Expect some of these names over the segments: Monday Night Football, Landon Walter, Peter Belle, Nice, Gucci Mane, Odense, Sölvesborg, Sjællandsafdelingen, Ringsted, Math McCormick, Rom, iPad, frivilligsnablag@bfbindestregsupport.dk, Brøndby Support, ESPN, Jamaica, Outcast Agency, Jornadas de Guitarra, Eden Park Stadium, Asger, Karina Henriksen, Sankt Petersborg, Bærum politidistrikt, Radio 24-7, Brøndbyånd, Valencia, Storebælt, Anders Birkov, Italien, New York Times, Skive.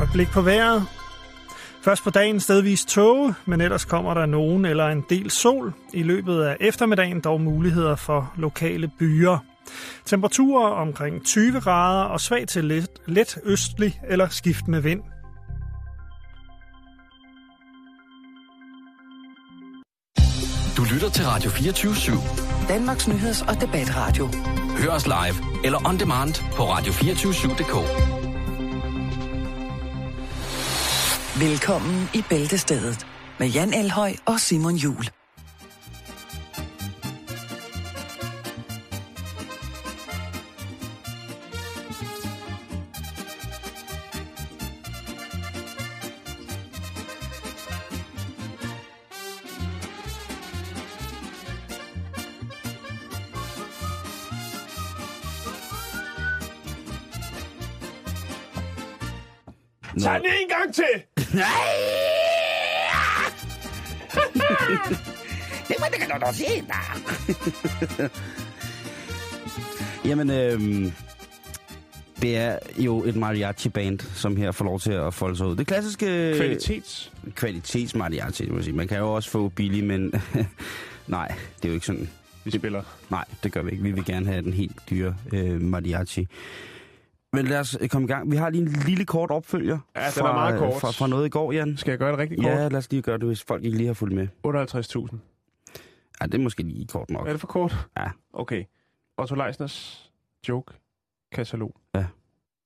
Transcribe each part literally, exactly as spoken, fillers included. Og et blik på vejret. Først på dagen stedvis tåge, men ellers kommer der nogen eller en del sol. I løbet af eftermiddagen dog muligheder for lokale byer. Temperaturer omkring tyve grader og svag til let, let østlig eller skiftende vind. Du lytter til Radio fireogtyve syv, Danmarks nyheds- og debatradio. Hør os live eller on demand på radio to fire syv punktum d k. Velkommen i Bæltestedet med Jan Elhøj og Simon Jul. Tag den en gang til! Nej! Det var det, kan du sige, da. Jamen, øhm, det er jo et mariachi-band, som her får lov til at folde sig ud. Det klassiske... Kvalitets. Kvalitets-mariachi, må jeg sige. Man kan jo også få billig, men nej, det er jo ikke sådan. Vi spiller. Nej, det gør vi ikke. Vi vil gerne have den helt dyre øh, mariachi. Men lad os komme i gang. Vi har lige en lille kort opfølger. Ja, den fra, er meget kort. Fra, fra noget i går, Jan. Skal jeg gøre det rigtig kort? Ja, lad os lige gøre det, hvis folk ikke lige har fulgt med. otteoghalvtreds tusind. Ja, det er måske lige kort nok. Er det for kort? Ja. Okay. Otto Leisners joke-katalog. Ja.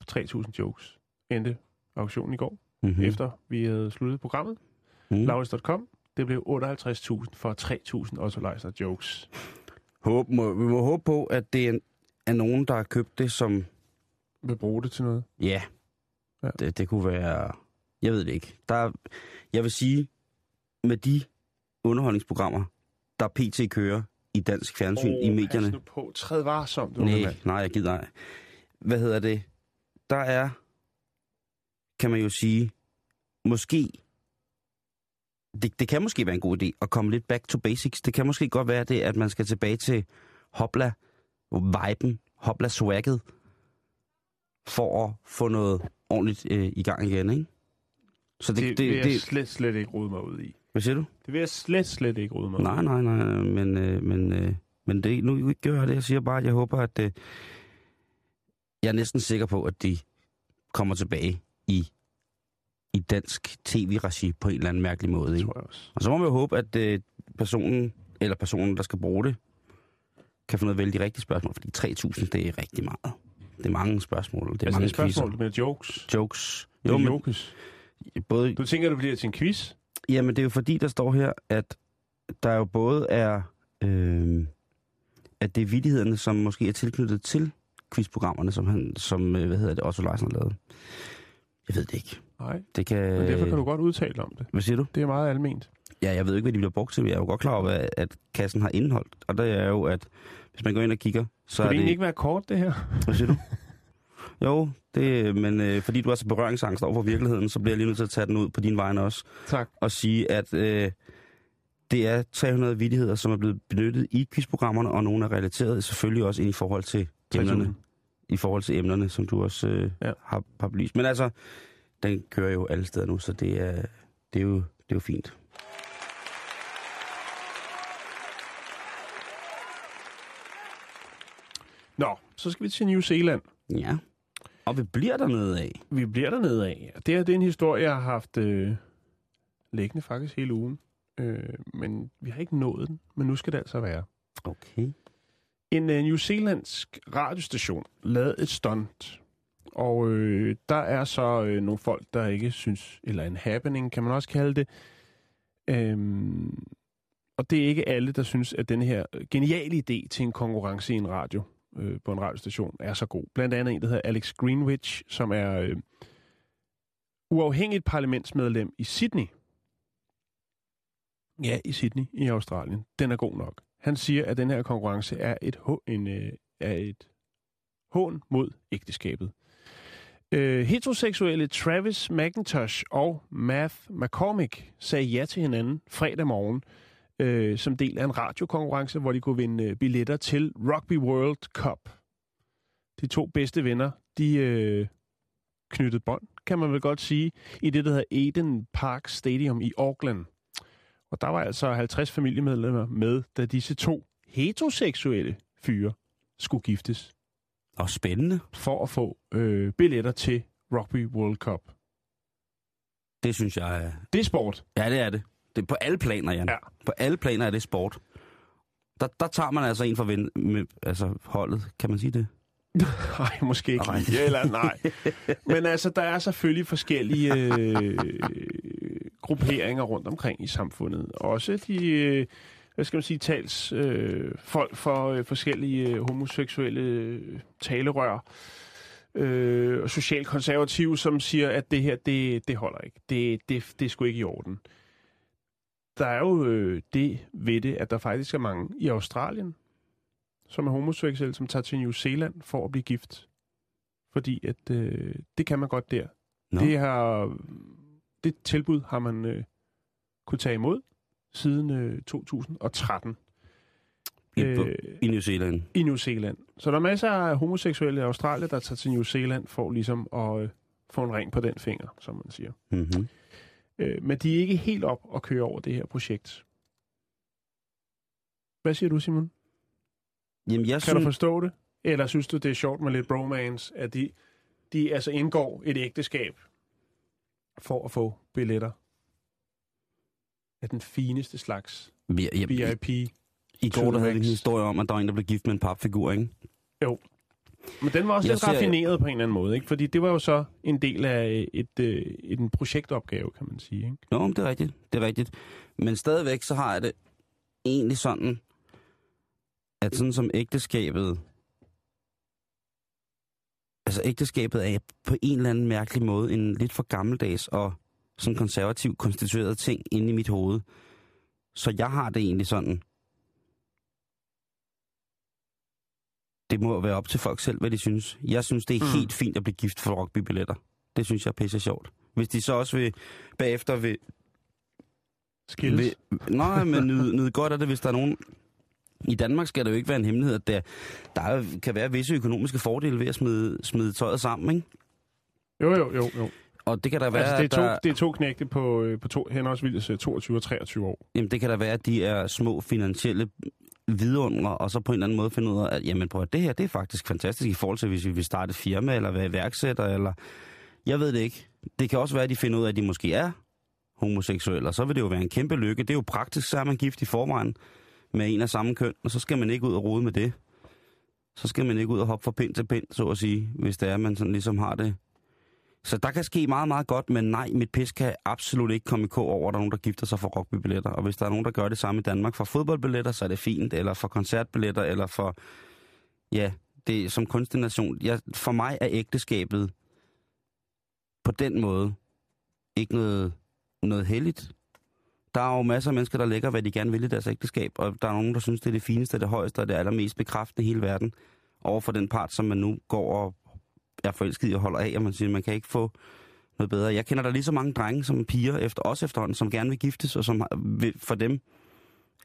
tre tusind jokes. Endte auktionen i går, mm-hmm. efter vi havde sluttet programmet. Mm. Lauritz punktum com. Det blev otteoghalvtreds tusind for tre tusind Otto Leisner jokes. Håb, må, vi må håbe på, at det er, er nogen, der har købt det som... vil bruge det til noget? Ja. ja. Det, det kunne være... Jeg ved det ikke. Der, jeg vil sige, med de underholdningsprogrammer, der pt. Kører i dansk fjernsyn, oh, i medierne... Åh, pas nu på. Træd varsomt, du. Nej, nej, jeg gider ej. Hvad hedder det? Der er, kan man jo sige, måske... Det, det kan måske være en god idé at komme lidt back to basics. Det kan måske godt være det, at man skal tilbage til hopla-viben, hopla-swagget, for at få noget ordentligt øh, i gang igen, ikke? Så det, det, det vil jeg det... slet, slet ikke rode mig ud i. Hvad siger du? Det vil jeg slet, slet ikke rode mig nej, ud i. Nej, nej, nej, men, øh, men, øh, men det, nu gør jeg det. Jeg siger bare, at jeg håber, at øh, jeg er næsten sikker på, at de kommer tilbage i, i dansk tv-regi på en eller anden mærkelig måde, ikke? Det tror jeg også. Og så må vi jo håbe, at øh, personen, eller personen, der skal bruge det, kan få noget vældig rigtigt spørgsmål, fordi tre tusind, det er rigtig meget. Det er mange spørgsmål. Det er altså mange spørgsmål quizer. Med jokes. Jokes. Jo, men jokes. Både... Du tænker, du bliver til en quiz? Jamen, det er jo fordi, der står her, at der jo både er, øh, at det er vittighederne, som måske er tilknyttet til quizprogrammerne, som, han, som hvad hedder det, Otto Leisner lavede. Jeg ved det ikke. Nej, det kan... men derfor kan du godt udtale om det. Hvad siger du? Det er meget alment. Ja, jeg ved ikke, hvad de bliver brugt til. Jeg er jo godt klar over, at kassen har indhold. Og der er jo, at hvis man går ind og kigger, så kunne det... Kunne det ikke være kort, det her? Hvad siger du? Jo, det, men øh, fordi du har så berøringsangst over for virkeligheden, så bliver jeg lige nødt til at tage den ud på din vegne også. Tak. Og sige, at øh, det er tre hundrede vittigheder, som er blevet benyttet i quizprogrammerne, og nogle er relateret selvfølgelig også ind i forhold til emnerne. I forhold til emnerne, som du også øh, ja. har, har belyst. Men altså, den kører jo alle steder nu, så det er, det er, jo, det er jo fint. Nå, så skal vi til New Zealand. Ja, og vi bliver dernede af. Vi bliver dernede af. Det her det er en historie, jeg har haft øh, liggende faktisk hele ugen. Øh, men vi har ikke nået den, men nu skal det altså være. Okay. En øh, New Zealandsk radiostation lavede et stunt, og øh, der er så øh, nogle folk, der ikke synes, eller en happening, kan man også kalde det. Øh, og det er ikke alle, der synes, at den her geniale idé til en konkurrence i en radio, på en radiostation, er så god. Blandt andet en, der hedder Alex Greenwich, som er øh, uafhængigt parlamentsmedlem i Sydney. Ja, i Sydney, i Australien. Den er god nok. Han siger, at den her konkurrence er et, h- en, øh, er et hån mod ægteskabet. Øh, heteroseksuelle Travis McIntosh og Math McCormick sagde ja til hinanden fredag morgen, Øh, som del af en radiokonkurrence, hvor de kunne vinde billetter til Rugby World Cup. De to bedste venner, de øh, knyttet bånd, kan man vel godt sige, i det, der hedder Eden Park Stadium i Auckland. Og der var altså halvtreds familiemedlemmer med, da disse to heteroseksuelle fyre skulle giftes. Og spændende. For at få øh, billetter til Rugby World Cup. Det synes jeg... Det er sport. Ja, det er det. Det er på alle planer, Jan. Ja. På alle planer er det sport. Der, der tager man altså en for ven, med, altså holdet, kan man sige det? Nej, måske ikke. Nej. Ja, eller nej. Men altså, der er selvfølgelig forskellige øh, grupperinger rundt omkring i samfundet. Også de, øh, hvad skal man sige, tals øh, folk for øh, forskellige homoseksuelle talerør. Øh, og socialkonservative, som siger, at det her, det, det holder ikke. Det, det, det er sgu ikke i orden. Der er jo øh, det ved det, at der faktisk er mange i Australien, som er homoseksuelle, som tager til New Zealand for at blive gift. Fordi at øh, det kan man godt der. No. Det, har, det tilbud har man øh, kunne tage imod siden øh, to tusind og tretten. I, øh, I New Zealand? I New Zealand. Så der er masser af homoseksuelle i Australien, der tager til New Zealand for ligesom at øh, få en ring på den finger, som man siger. Mm-hmm. Men de er ikke helt op at køre over det her projekt. Hvad siger du, Simon? Jamen, jeg kan synes... du forstå det? Eller synes du, det er sjovt med lidt bromance, at de, de altså indgår et ægteskab for at få billetter af den fineste slags jeg, jeg, V I P? I går der havde en historie om, at der var en, der blev gift med en papfigur, ikke? Jo. Men den var også lidt raffineret på en eller anden måde, ikke? Fordi det var jo så en del af et, et, et en projektopgave, kan man sige, ikke? Nå, det er rigtigt. Det er rigtigt. Men stadigvæk så har jeg det egentlig sådan, at sådan som ægteskabet... Altså ægteskabet er på en eller anden mærkelig måde en lidt for gammeldags og sådan konservativ konstitueret ting inde i mit hoved. Så jeg har det egentlig sådan... Det må være op til folk selv, hvad de synes. Jeg synes, det er mm. helt fint at blive gift for rugbybilletter. Det synes jeg er pisse sjovt. Hvis de så også vil, bagefter vil... Skilles. Vil, nej, men nyde, nyde godt af det, hvis der er nogen... I Danmark skal det jo ikke være en hemmelighed, at der, der kan være visse økonomiske fordele ved at smide, smide tøjet sammen, ikke? Jo, jo, jo, jo. Og det kan der være, altså, det er to, der... det er to knægte på, på to, henholdsvis toogtyve og treogtyve år. Jamen, det kan der være, at de er små finansielle... vidunder, og så på en eller anden måde finde ud af, at jamen, prøv, det her, det er faktisk fantastisk i forhold til, hvis vi vil starte et firma, eller være iværksætter, eller... Jeg ved det ikke. Det kan også være, at de finder ud af, at de måske er homoseksuelle, og så vil det jo være en kæmpe lykke. Det er jo praktisk, så er man gift i forvejen med en af samme køn, og så skal man ikke ud og rode med det. Så skal man ikke ud og hoppe fra pind til pind, så at sige, hvis det er, man sådan ligesom har det. Så der kan ske meget, meget godt, men nej, mit pis kan absolut ikke komme i kog over, at der er nogen, der gifter sig for rugbybilletter. Og hvis der er nogen, der gør det samme i Danmark for fodboldbilletter, så er det fint. Eller for koncertbilletter, eller for... Ja, det som kunstnation. Jeg, for mig er ægteskabet på den måde ikke noget, noget heldigt. Der er jo masser af mennesker, der lægger, hvad de gerne vil i deres ægteskab. Og der er nogen, der synes, det er det fineste, det højeste og det allermest bekræftende i hele verden. Over for den part, som man nu går og... jeg er forelsket i og holder af, og man siger, man kan ikke få noget bedre. Jeg kender der lige så mange drenge som piger, efter, også efterhånden, som gerne vil giftes, og som har, for dem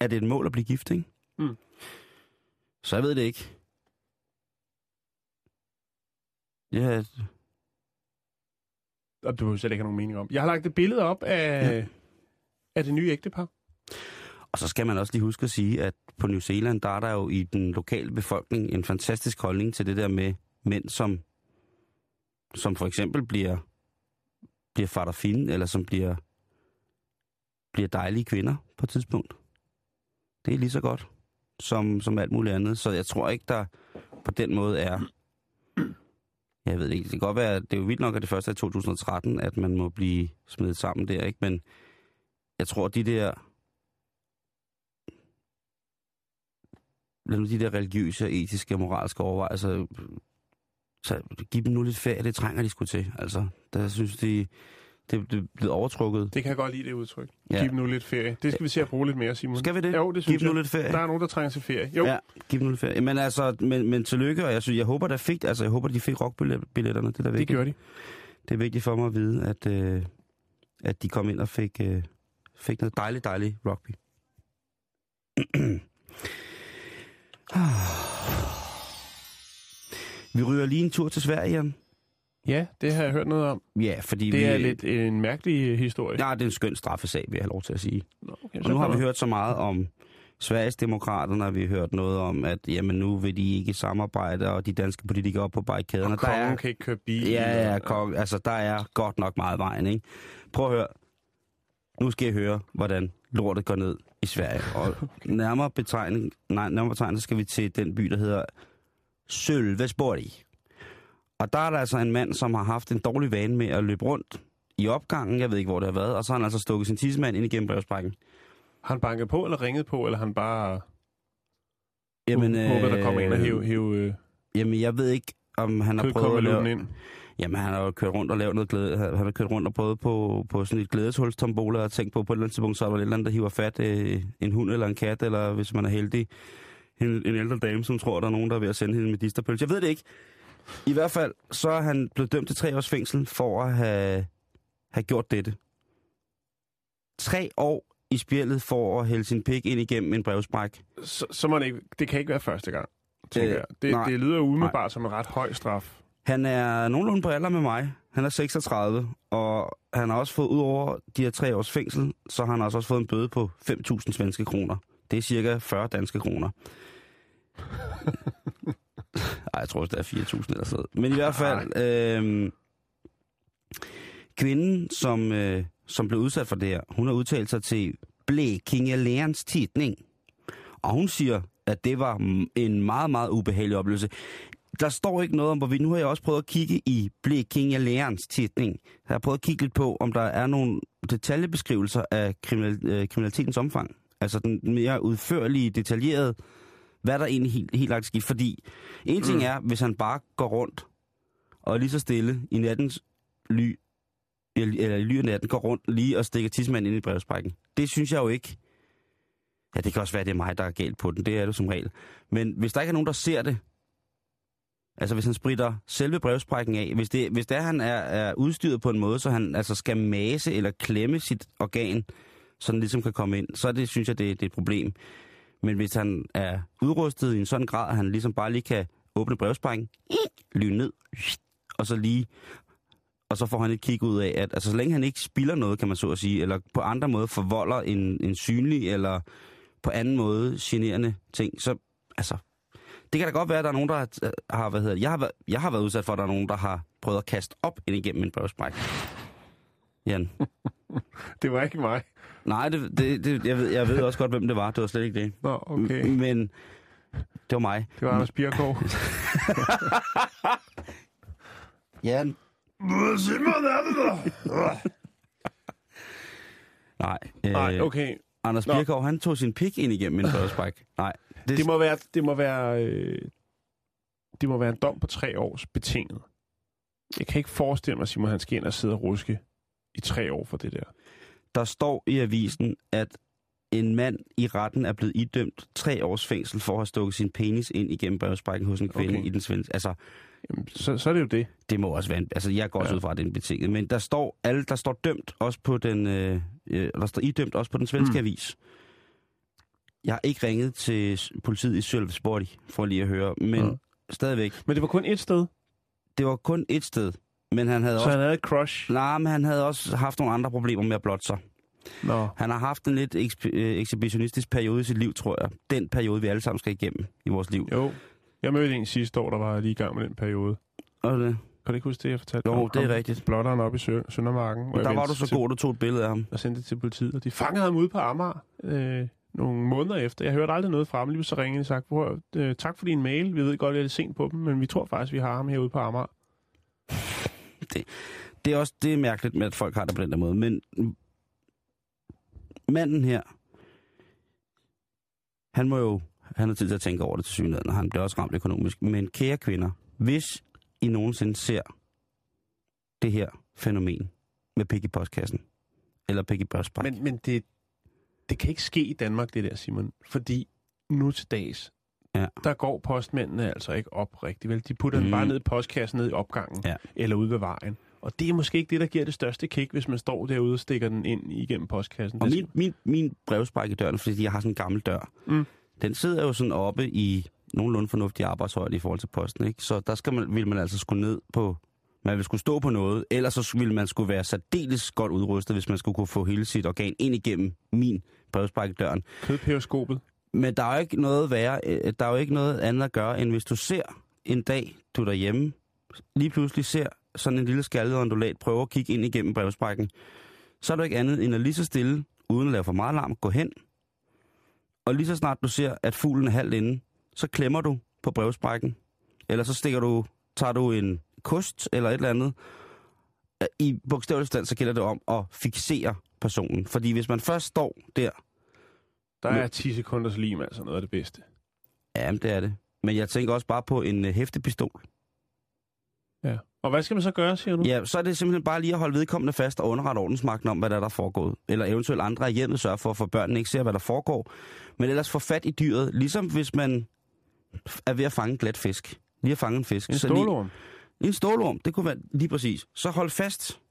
er det et mål at blive gift, ikke? Mm. Så jeg ved det ikke. Ja. Det må jo slet ikke have nogen mening om. Jeg har lagt et billede op af, ja. af det nye ægtepar. Og så skal man også lige huske at sige, at på New Zealand, der er der jo i den lokale befolkning en fantastisk holdning til det der med mænd, som som for eksempel bliver, bliver fatter fine, eller som bliver, bliver dejlige kvinder på et tidspunkt. Det er lige så godt som, som alt muligt andet. Så jeg tror ikke, der på den måde er... Jeg ved ikke, det kan godt være, det er jo vildt nok, at det første er to tusind og tretten, at man må blive smidt sammen der, ikke? Men jeg tror, de der... de der religiøse, etiske og moralske overvejelser... Så giv dem nu lidt ferie, det trænger de sgu til. Altså, der synes de, det er blevet overtrukket. Det kan jeg godt lide, det udtryk. Ja. Giv dem nu lidt ferie. Det skal vi se at bruge lidt mere, Simon. Skal vi det? Jo, det synes giv jeg. Dem nu lidt ferie. Der er nogen, der trænger til ferie. Jo. Ja, giv dem nu lidt ferie. Men altså, men, men tillykke, og jeg, synes, jeg håber, der fik, altså, jeg håber, de fik rockbilletterne. Det, der det gjorde de. Det er vigtigt for mig at vide, at, øh, at de kom ind og fik, øh, fik noget dejligt, dejligt rugby. Vi ryger lige en tur til Sverige, Jan. Ja, det har jeg hørt noget om. Ja, fordi det vi... er lidt en mærkelig historie. Ja, det er en skøn straffesag, vil jeg have lov til at sige. Nå, okay, og nu har vi hørt så meget om Sveriges Demokraterne, har vi hørt noget om, at jamen, nu vil de ikke samarbejde, og de danske politikere op på barrikaderne. Og kongen der er... kan ikke køre bil. Ja, ja, kong... altså der er godt nok meget vejen, ikke? Prøv at høre. Nu skal jeg høre, hvordan lortet går ned i Sverige. Og nærmere betegnet, nej, nærmere betegnet skal vi til den by, der hedder Sölvesborg. Og der er der altså en mand, som har haft en dårlig vane med at løbe rundt i opgangen. Jeg ved ikke, hvor det har været. Og så har han altså stukket sin tidsmand ind igennem brevsprækken. Har han banket på, eller ringet på, eller han bare... Jamen, øh, håber, der kommer ind og hæve... hæve øh... Jamen, jeg ved ikke, om han har prøvet at lave... ind. Jamen, han har jo kørt rundt og lavet noget glæde. Han har kørt rundt og prøvet på, på sådan et glædeshulstombola og tænkt på, på et eller andet tidspunkt, så er der et eller andet, der hiver fat øh, en hund eller en kat, eller hvis man er heldig, en, en ældre dame, som tror, der er nogen, der er ved at sende hende med distorpølse. Jeg ved det ikke. I hvert fald, så er han blevet dømt til tre års fængsel for at have, have gjort dette. Tre år i spjældet for at hælde sin pik ind igennem en brevspræk. Så, så må det ikke, det kan ikke være første gang, tænker øh, jeg. Det, nej, det lyder umiddelbart nej. som en ret høj straf. Han er nogenlunde på alder med mig. Han er seksogtredive, og han har også fået, ud over de her tre års fængsel, så har han også fået en bøde på fem tusind svenske kroner. Det er cirka fyrre danske kroner. Ej, jeg tror også, der er fire tusind eller sådan. Men i hvert fald, øh, kvinden, som, øh, som blev udsat for det her, hun har udtalt sig til Blekinge Läns Tidning. Og hun siger, at det var en meget, meget ubehagelig oplevelse. Der står ikke noget om, hvorvidt. Nu har jeg også prøvet at kigge i Blekinge Läns Tidning. Jeg har prøvet at kigge lidt på, om der er nogle detaljebeskrivelser af kriminal, øh, kriminalitetens omfang. Altså den mere udførlige, detaljerede, hvad der egentlig helt, helt lagt skidt. Fordi en ting er, hvis han bare går rundt og lige så stille i nattens ly, eller i ly af natten, går rundt lige og stikker tidsmanden ind i brevsprækken. Det synes jeg jo ikke. Ja, det kan også være, det er mig, der er galt på den. Det er det som regel. Men hvis der ikke er nogen, der ser det, altså hvis han spritter selve brevsprækken af, hvis det, hvis der han er, er udstyret på en måde, så han altså skal mase eller klemme sit organ, så den ligesom kan komme ind, så det, synes jeg, det, det er et problem. Men hvis han er udrustet i en sådan grad, at han ligesom bare lige kan åbne brevsprækken, lyne ned, og så lige, og så får han et kig ud af, at altså, så længe han ikke spilder noget, kan man så at sige, eller på andre måder forvolder en, en synlig, eller på anden måde generende ting, så altså, det kan da godt være, at der er nogen, der har, har hvad hedder jeg har, været, jeg har været udsat for, at der er nogen, der har prøvet at kaste op ind igennem en brevsprække. Jan. Det var ikke mig. Nej, det, det, det, jeg, ved, jeg ved også godt, hvem det var. Det var slet ikke det. Nå, okay. Men det var mig. Det var Anders Birkov. Jan. Simon er det der. Nej. Øh, Nej, okay. Anders Birkov, han tog sin pik ind igennem en brevsprække. Nej. Det, det må være, det må være, øh, det må være en dom på tre års betinget. Jeg kan ikke forestille mig, at Simon han skal ind og sidde og ruske i tre år for det der. Der står i avisen, at en mand i retten er blevet idømt tre års fængsel for at have stukket sin penis ind igennem brevsprækken hos en kvinde okay. i den svenske. Altså, jamen, så, så er det jo det. Det må også være en, altså, jeg går også ja. ud fra, at det er en betinget. Men der står alle, der står dømt også på den, øh, der står idømt også på den svenske mm. avis. Jeg har ikke ringet til politiet i Sölvesborg for lige at høre, men ja. stadigvæk. Men det var kun ét sted? Det var kun ét sted, men han havde så også... Så han havde et crush? Nej, men han havde også haft nogle andre problemer med at blotte sig. Nå. Han har haft en lidt eks- ekshibitionistisk periode i sit liv, tror jeg. Den periode, vi alle sammen skal igennem i vores liv. Jo. Jeg mødte en sidste år, der var lige i gang med den periode. Og det... Kan du ikke huske det, jeg fortalte? Jo, det er rigtigt. Blotteren op i Sø- Søndermarken. Og der var du så til... god, du tog et billede af ham. Og sendte det til politiet, og de fangede ham ude på Amager. Øh... Nogle måneder efter. Jeg hørte aldrig noget fra ham. Lige så ringede og sagde, tak for din mail. Vi ved godt, at jeg er lidt sent på dem, men vi tror faktisk, vi har ham herude på Amager. Det, det er også det er mærkeligt med, at folk har det på den der måde. Men manden her, han må jo, han har tid til at tænke over det til synligheden, og han bliver også ramt økonomisk. Men kære kvinder, hvis I nogensinde ser det her fænomen med pik i postkassen, eller pik i brevspræk. Men, men det Det kan ikke ske i Danmark, det der, Simon. Fordi nu til dags, ja. der går postmændene altså ikke op rigtig vel. De putter mm. den bare ned i postkassen, ned i opgangen, ja. eller ude ved vejen. Og det er måske ikke det, der giver det største kick, hvis man står derude og stikker den ind igennem postkassen. Og min, min, min brevsprække i døren, fordi jeg har sådan en gammel dør, mm. den sidder jo sådan oppe i nogenlunde fornuftig arbejdshøjde i forhold til posten, ikke? Så der skal man, vil man altså skrue ned på Man vil skulle stå på noget, ellers så ville man skulle være særdeles godt udrustet, hvis man skulle kunne få hele sit organ ind igennem min brevsprækkedøren. Kødperiskopet. Men der er jo ikke noget værre, der er jo ikke noget andet at gøre, end hvis du ser en dag, du derhjemme, lige pludselig ser sådan en lille skaldet ondulat prøver at kigge ind igennem brevsprækken, så er du ikke andet end at lige så stille, uden at lave for meget larm, gå hen. Og lige så snart du ser, at fuglen er halvt inde, så klemmer du på brevsprækken. Eller så stikker du, tager du en kost eller et eller andet. I bogstavelig stand, så gælder det om at fiksere personen. Fordi hvis man først står der... Der er ti sekunders lim, altså noget af det bedste. Jamen, det er det. Men jeg tænker også bare på en hæftepistol. Ja. Og hvad skal man så gøre, siger du? Ja, så er det simpelthen bare lige at holde vedkommende fast og underrette ordensmagten om, hvad der er, der foregår. Eller eventuelt andre i hjemmet sørger for, for børnene ikke ser, hvad der foregår. Men ellers få fat i dyret, ligesom hvis man er ved at fange glat fisk. Lige at fange en fisk. En stålorm? En stålorm, det kunne være lige præcis. Så hold fast,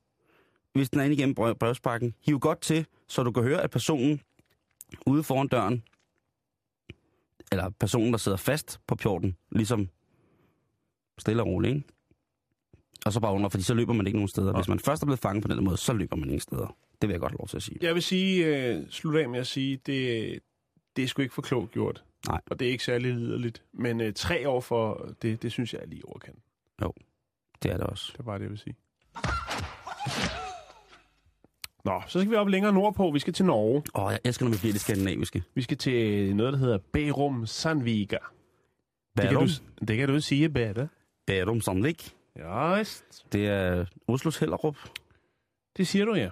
hvis den er inde igennem brevsprækken. Hiv godt til, så du kan høre, at personen ude foran døren, eller personen, der sidder fast på pjorten, ligesom stille og roligt, ikke? Og så bare under, fordi så løber man ikke nogen steder. Hvis man først er blevet fanget på den måde, så løber man ingen steder. Det vil jeg godt have lov til at sige. Jeg vil sige, øh, slut af med at sige, det, det er sgu ikke for klogt gjort. Nej. Og det er ikke særlig liderligt. Men øh, tre år for det, det synes jeg er lige overkendt. Jo, det er det også. Det er bare det, jeg vil sige. Nå, så skal vi op længere nordpå. Vi skal til Norge. Åh, oh, jeg elsker, når vi bliver det skandinaviske. Vi skal til noget, der hedder Bærum Sandvika. Bærum? Det kan du, det kan du sige, Bærum. Bærum Sandvik. Ja, det er Oslos Hellerup. Det siger du, ja.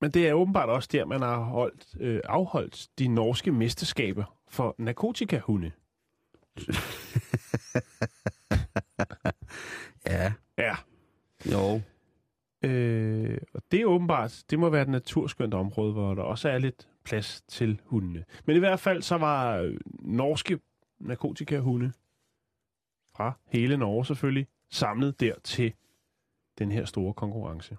Men det er åbenbart også der, man har holdt, øh, afholdt de norske mesterskaber for narkotikahunde. Ja. Ja. Jo. Øh, og det er åbenbart, det må være et naturskønt område, hvor der også er lidt plads til hundene. Men i hvert fald så var øh, norske narkotikahunde fra hele Norge selvfølgelig samlet der til den her store konkurrence.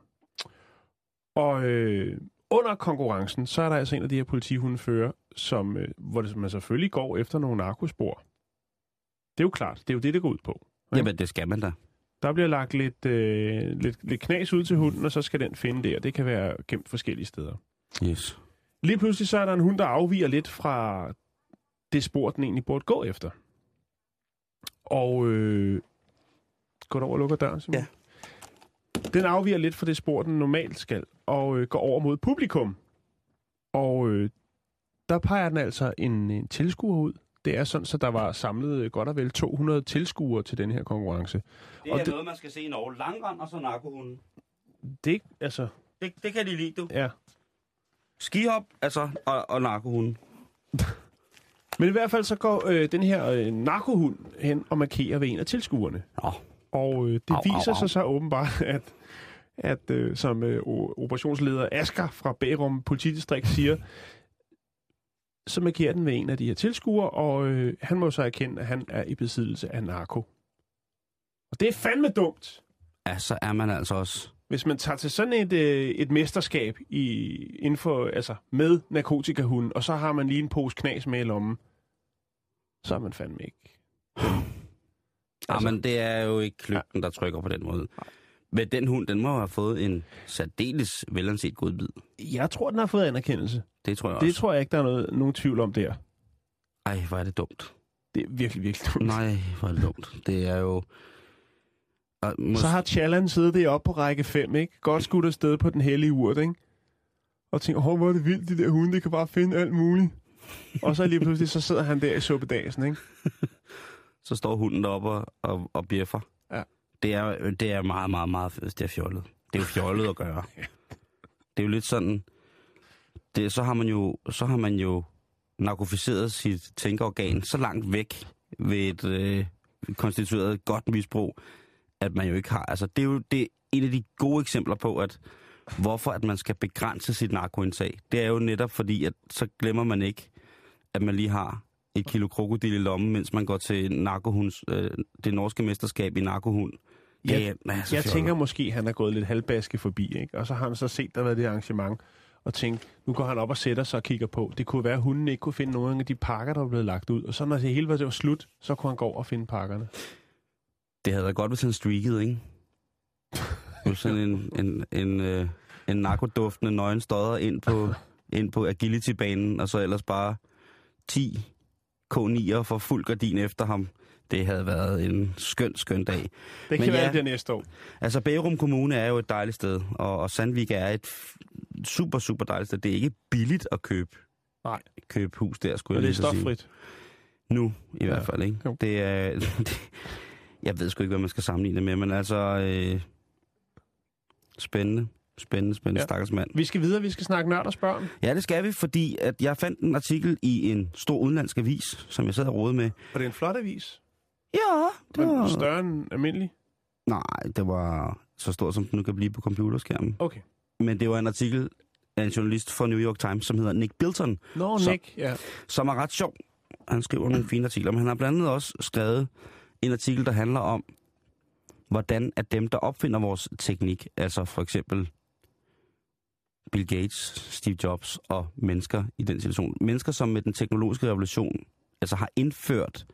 Og øh, under konkurrencen, så er der altså en af de her politihundefører, som, øh, hvor det, man selvfølgelig går efter nogle narkospor. Det er jo klart, det er jo det, det går ud på. Ikke? Jamen, det skal man da. Der bliver lagt lidt, øh, lidt, lidt knas ud til hunden, og så skal den finde der. Det kan være gemt forskellige steder. Yes. Lige pludselig så er der en hund, der afviger lidt fra det spor, den egentlig burde gå efter. Og øh, går over og lukker døren, simpelthen. Ja. Den afviger lidt fra det spor, den normalt skal, og øh, går over mod publikum. Og øh, der peger den altså en, en tilskuer ud. Det er sådan, så der var samlet godt og vel to hundrede tilskuere til den her konkurrence. Det er og noget, det, man skal se i Norge. Langrand og så narkohunden. Det, altså... Det, det kan de lide, du. Ja. Skihop, altså, og, og narkohunden. Men i hvert fald så går øh, den her øh, narkohund hen og markerer ved en af tilskuerne. Nå. Og øh, det au, viser au, au. sig så åbenbart, at, at øh, som øh, operationsleder Asger fra Bærum Politidistrikt siger, så markerer den ved en af de her tilskuere, og øh, han må så erkende, at han er i besiddelse af narko. Og det er fandme dumt. Ja, så er man altså også. Hvis man tager til sådan et, øh, et mesterskab i, inden for, altså, med narkotikahunden, og så har man lige en pose knas med i lommen, så er man fandme ikke. Altså, jamen, det er jo ikke kløgten, ja, der trykker på den måde. Men den hund, den må have fået en særdeles velanset godbid. Jeg tror, den har fået anerkendelse. Det tror jeg også. Det tror jeg ikke, der er noget, nogen tvivl om der. Ej, hvor er det dumt. Det er virkelig, virkelig dumt. Nej, hvor er det dumt. Det er jo... Og måske... Så har Challan siddet deroppe på række fem, ikke? Godt skudt afsted på den hellige urt, ikke? Og tænker, åh, hvor er det vildt, de der hunde, de kan bare finde alt muligt. Og så lige pludselig, så sidder han der i suppedasen, ikke? Så står hunden deroppe og, og, og bjeffer. Ja. Det er, det er meget, meget, meget det er fjollet. Det er jo fjollet at gøre. Det er jo lidt sådan... Det, så har man jo, så har man jo narkoficeret sit tænkeorgan så langt væk ved et øh, konstitueret godt misbrug, at man jo ikke har... Altså, det er jo det er et af de gode eksempler på, at hvorfor at man skal begrænse sit narkoindtag. Det er jo netop fordi, at så glemmer man ikke, at man lige har et kilo krokodil i lommen, mens man går til narkohunds, øh, det norske mesterskab i narkohund. Det, jeg altså, jeg tænker måske, han er gået lidt halvbaske forbi, ikke? Og så har han så set, der har været det arrangement, og tænkt, nu går han op og sætter sig og kigger på. Det kunne være, at hunden ikke kunne finde nogen af de pakker, der var blevet lagt ud. Og så når det hele var slut, så kunne han gå over og finde pakkerne. Det havde da godt, hvis han streakede, ikke? jo sådan en, en, en, en, en narkoduftende nøgen stodder ind på, ind på agility-banen, og så ellers bare ti K ni'er for fuld gardin efter ham. Det havde været en skøn, skøn dag. Det kan Men være ja, det næste år. Altså, Bærum Kommune er jo et dejligt sted, og, og Sandvika er et super, super dejligt sted. Det er ikke billigt at købe, Nej. købe hus der, skulle Men jeg lige sige. Det er stoffrit. Nu, i ja. hvert fald, ikke? Jo. Det er... Det, jeg ved sgu ikke, hvad man skal sammenligne med, men altså... Øh, spændende, spændende, spændende ja. stakkels mand. Vi skal videre, vi skal snakke nørders børn. Ja, det skal vi, fordi at jeg fandt en artikel i en stor udenlandsk avis, som jeg sad og rodede med. Og det er en flot avis? Ja, det var... Større end almindelig? Nej, det var så stort, som den nu kan blive på computerskærmen. Okay. Men det var en artikel af en journalist fra New York Times, som hedder Nick Bilton. Nå, som, Nick, ja. Som er ret sjov. Han skriver nogle fine artikler, men han har blandt andet også skrevet en artikel, der handler om, hvordan at dem, der opfinder vores teknik, altså for eksempel Bill Gates, Steve Jobs og mennesker i den situation, mennesker, som med den teknologiske revolution altså har indført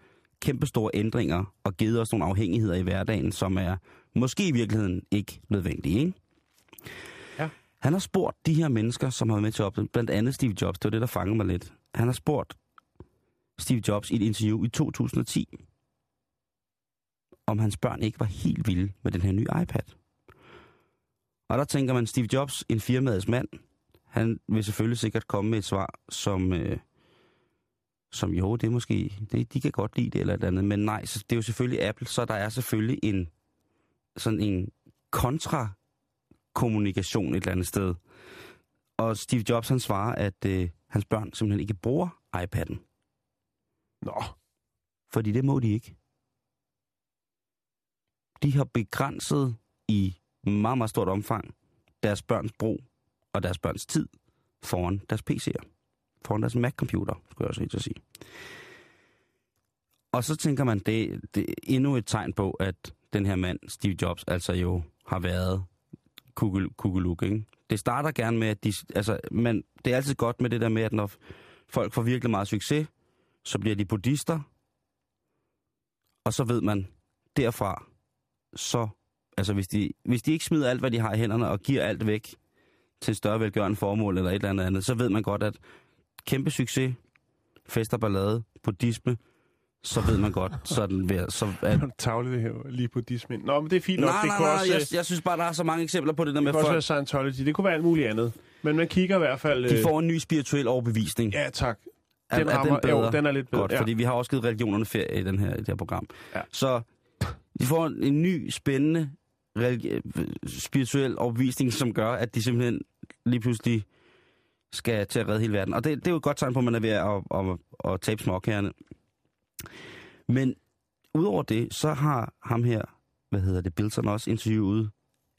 kæmpestore ændringer og givet os nogle afhængigheder i hverdagen, som er måske i virkeligheden ikke nødvendige, ikke? Ja. Han har spurgt de her mennesker, som har været med til opdagen, blandt andet Steve Jobs, det var det, der fangede mig lidt. Han har spurgt Steve Jobs i et interview i to tusind og ti, om hans børn ikke var helt vilde med den her nye iPad. Og der tænker man, Steve Jobs, en firmaets mand, han vil selvfølgelig sikkert komme med et svar, som... Øh, som jo, det er måske, det, de kan godt lide det eller et andet, men nej, så det er jo selvfølgelig Apple, så der er selvfølgelig en sådan en kontrakommunikation et eller andet sted. Og Steve Jobs, han svarer, at øh, hans børn simpelthen ikke bruger iPad'en. Nå. Fordi det må de ikke. De har begrænset i meget, meget stort omfang deres børns brug og deres børns tid foran deres P C'er. Foran deres Mac-computer, skulle jeg også helt at sige. Og så tænker man, det, det er endnu et tegn på, at den her mand, Steve Jobs, altså jo har været kugeluk, ikke? Det starter gerne med, at de, altså, man, det er altid godt med det der med, at når folk får virkelig meget succes, så bliver de buddhister, og så ved man derfra, så, altså hvis de, hvis de ikke smider alt, hvad de har i hænderne, og giver alt væk til en større velgørende formål, eller et eller andet andet, så ved man godt, at kæmpe succes, fester, ballade, buddhisme, så ved man godt, sådan ved, så at... Tavle det her, lige buddhismen. Nå, men det er fint nok. Nej, det nej, nej, også, jeg, jeg synes bare, der er så mange eksempler på det der det med... Det kunne folk... også være Scientology, det kunne være alt muligt andet. Men man kigger i hvert fald... De får en ny spirituel overbevisning. Ja, tak. Den, er, er den, bedre? Jo, den er lidt bedre. Godt, ja. Fordi vi har også givet religionerne ferie i, den her, i det her program. Ja. Så de får en, en ny, spændende, religi- spirituel overbevisning, som gør, at de simpelthen lige pludselig... skal til at redde hele verden. Og det, det er jo et godt tegn på, at man er ved at, at, at, at tabe småkærne. Men udover det, så har ham her, hvad hedder det, Bilson også interviewet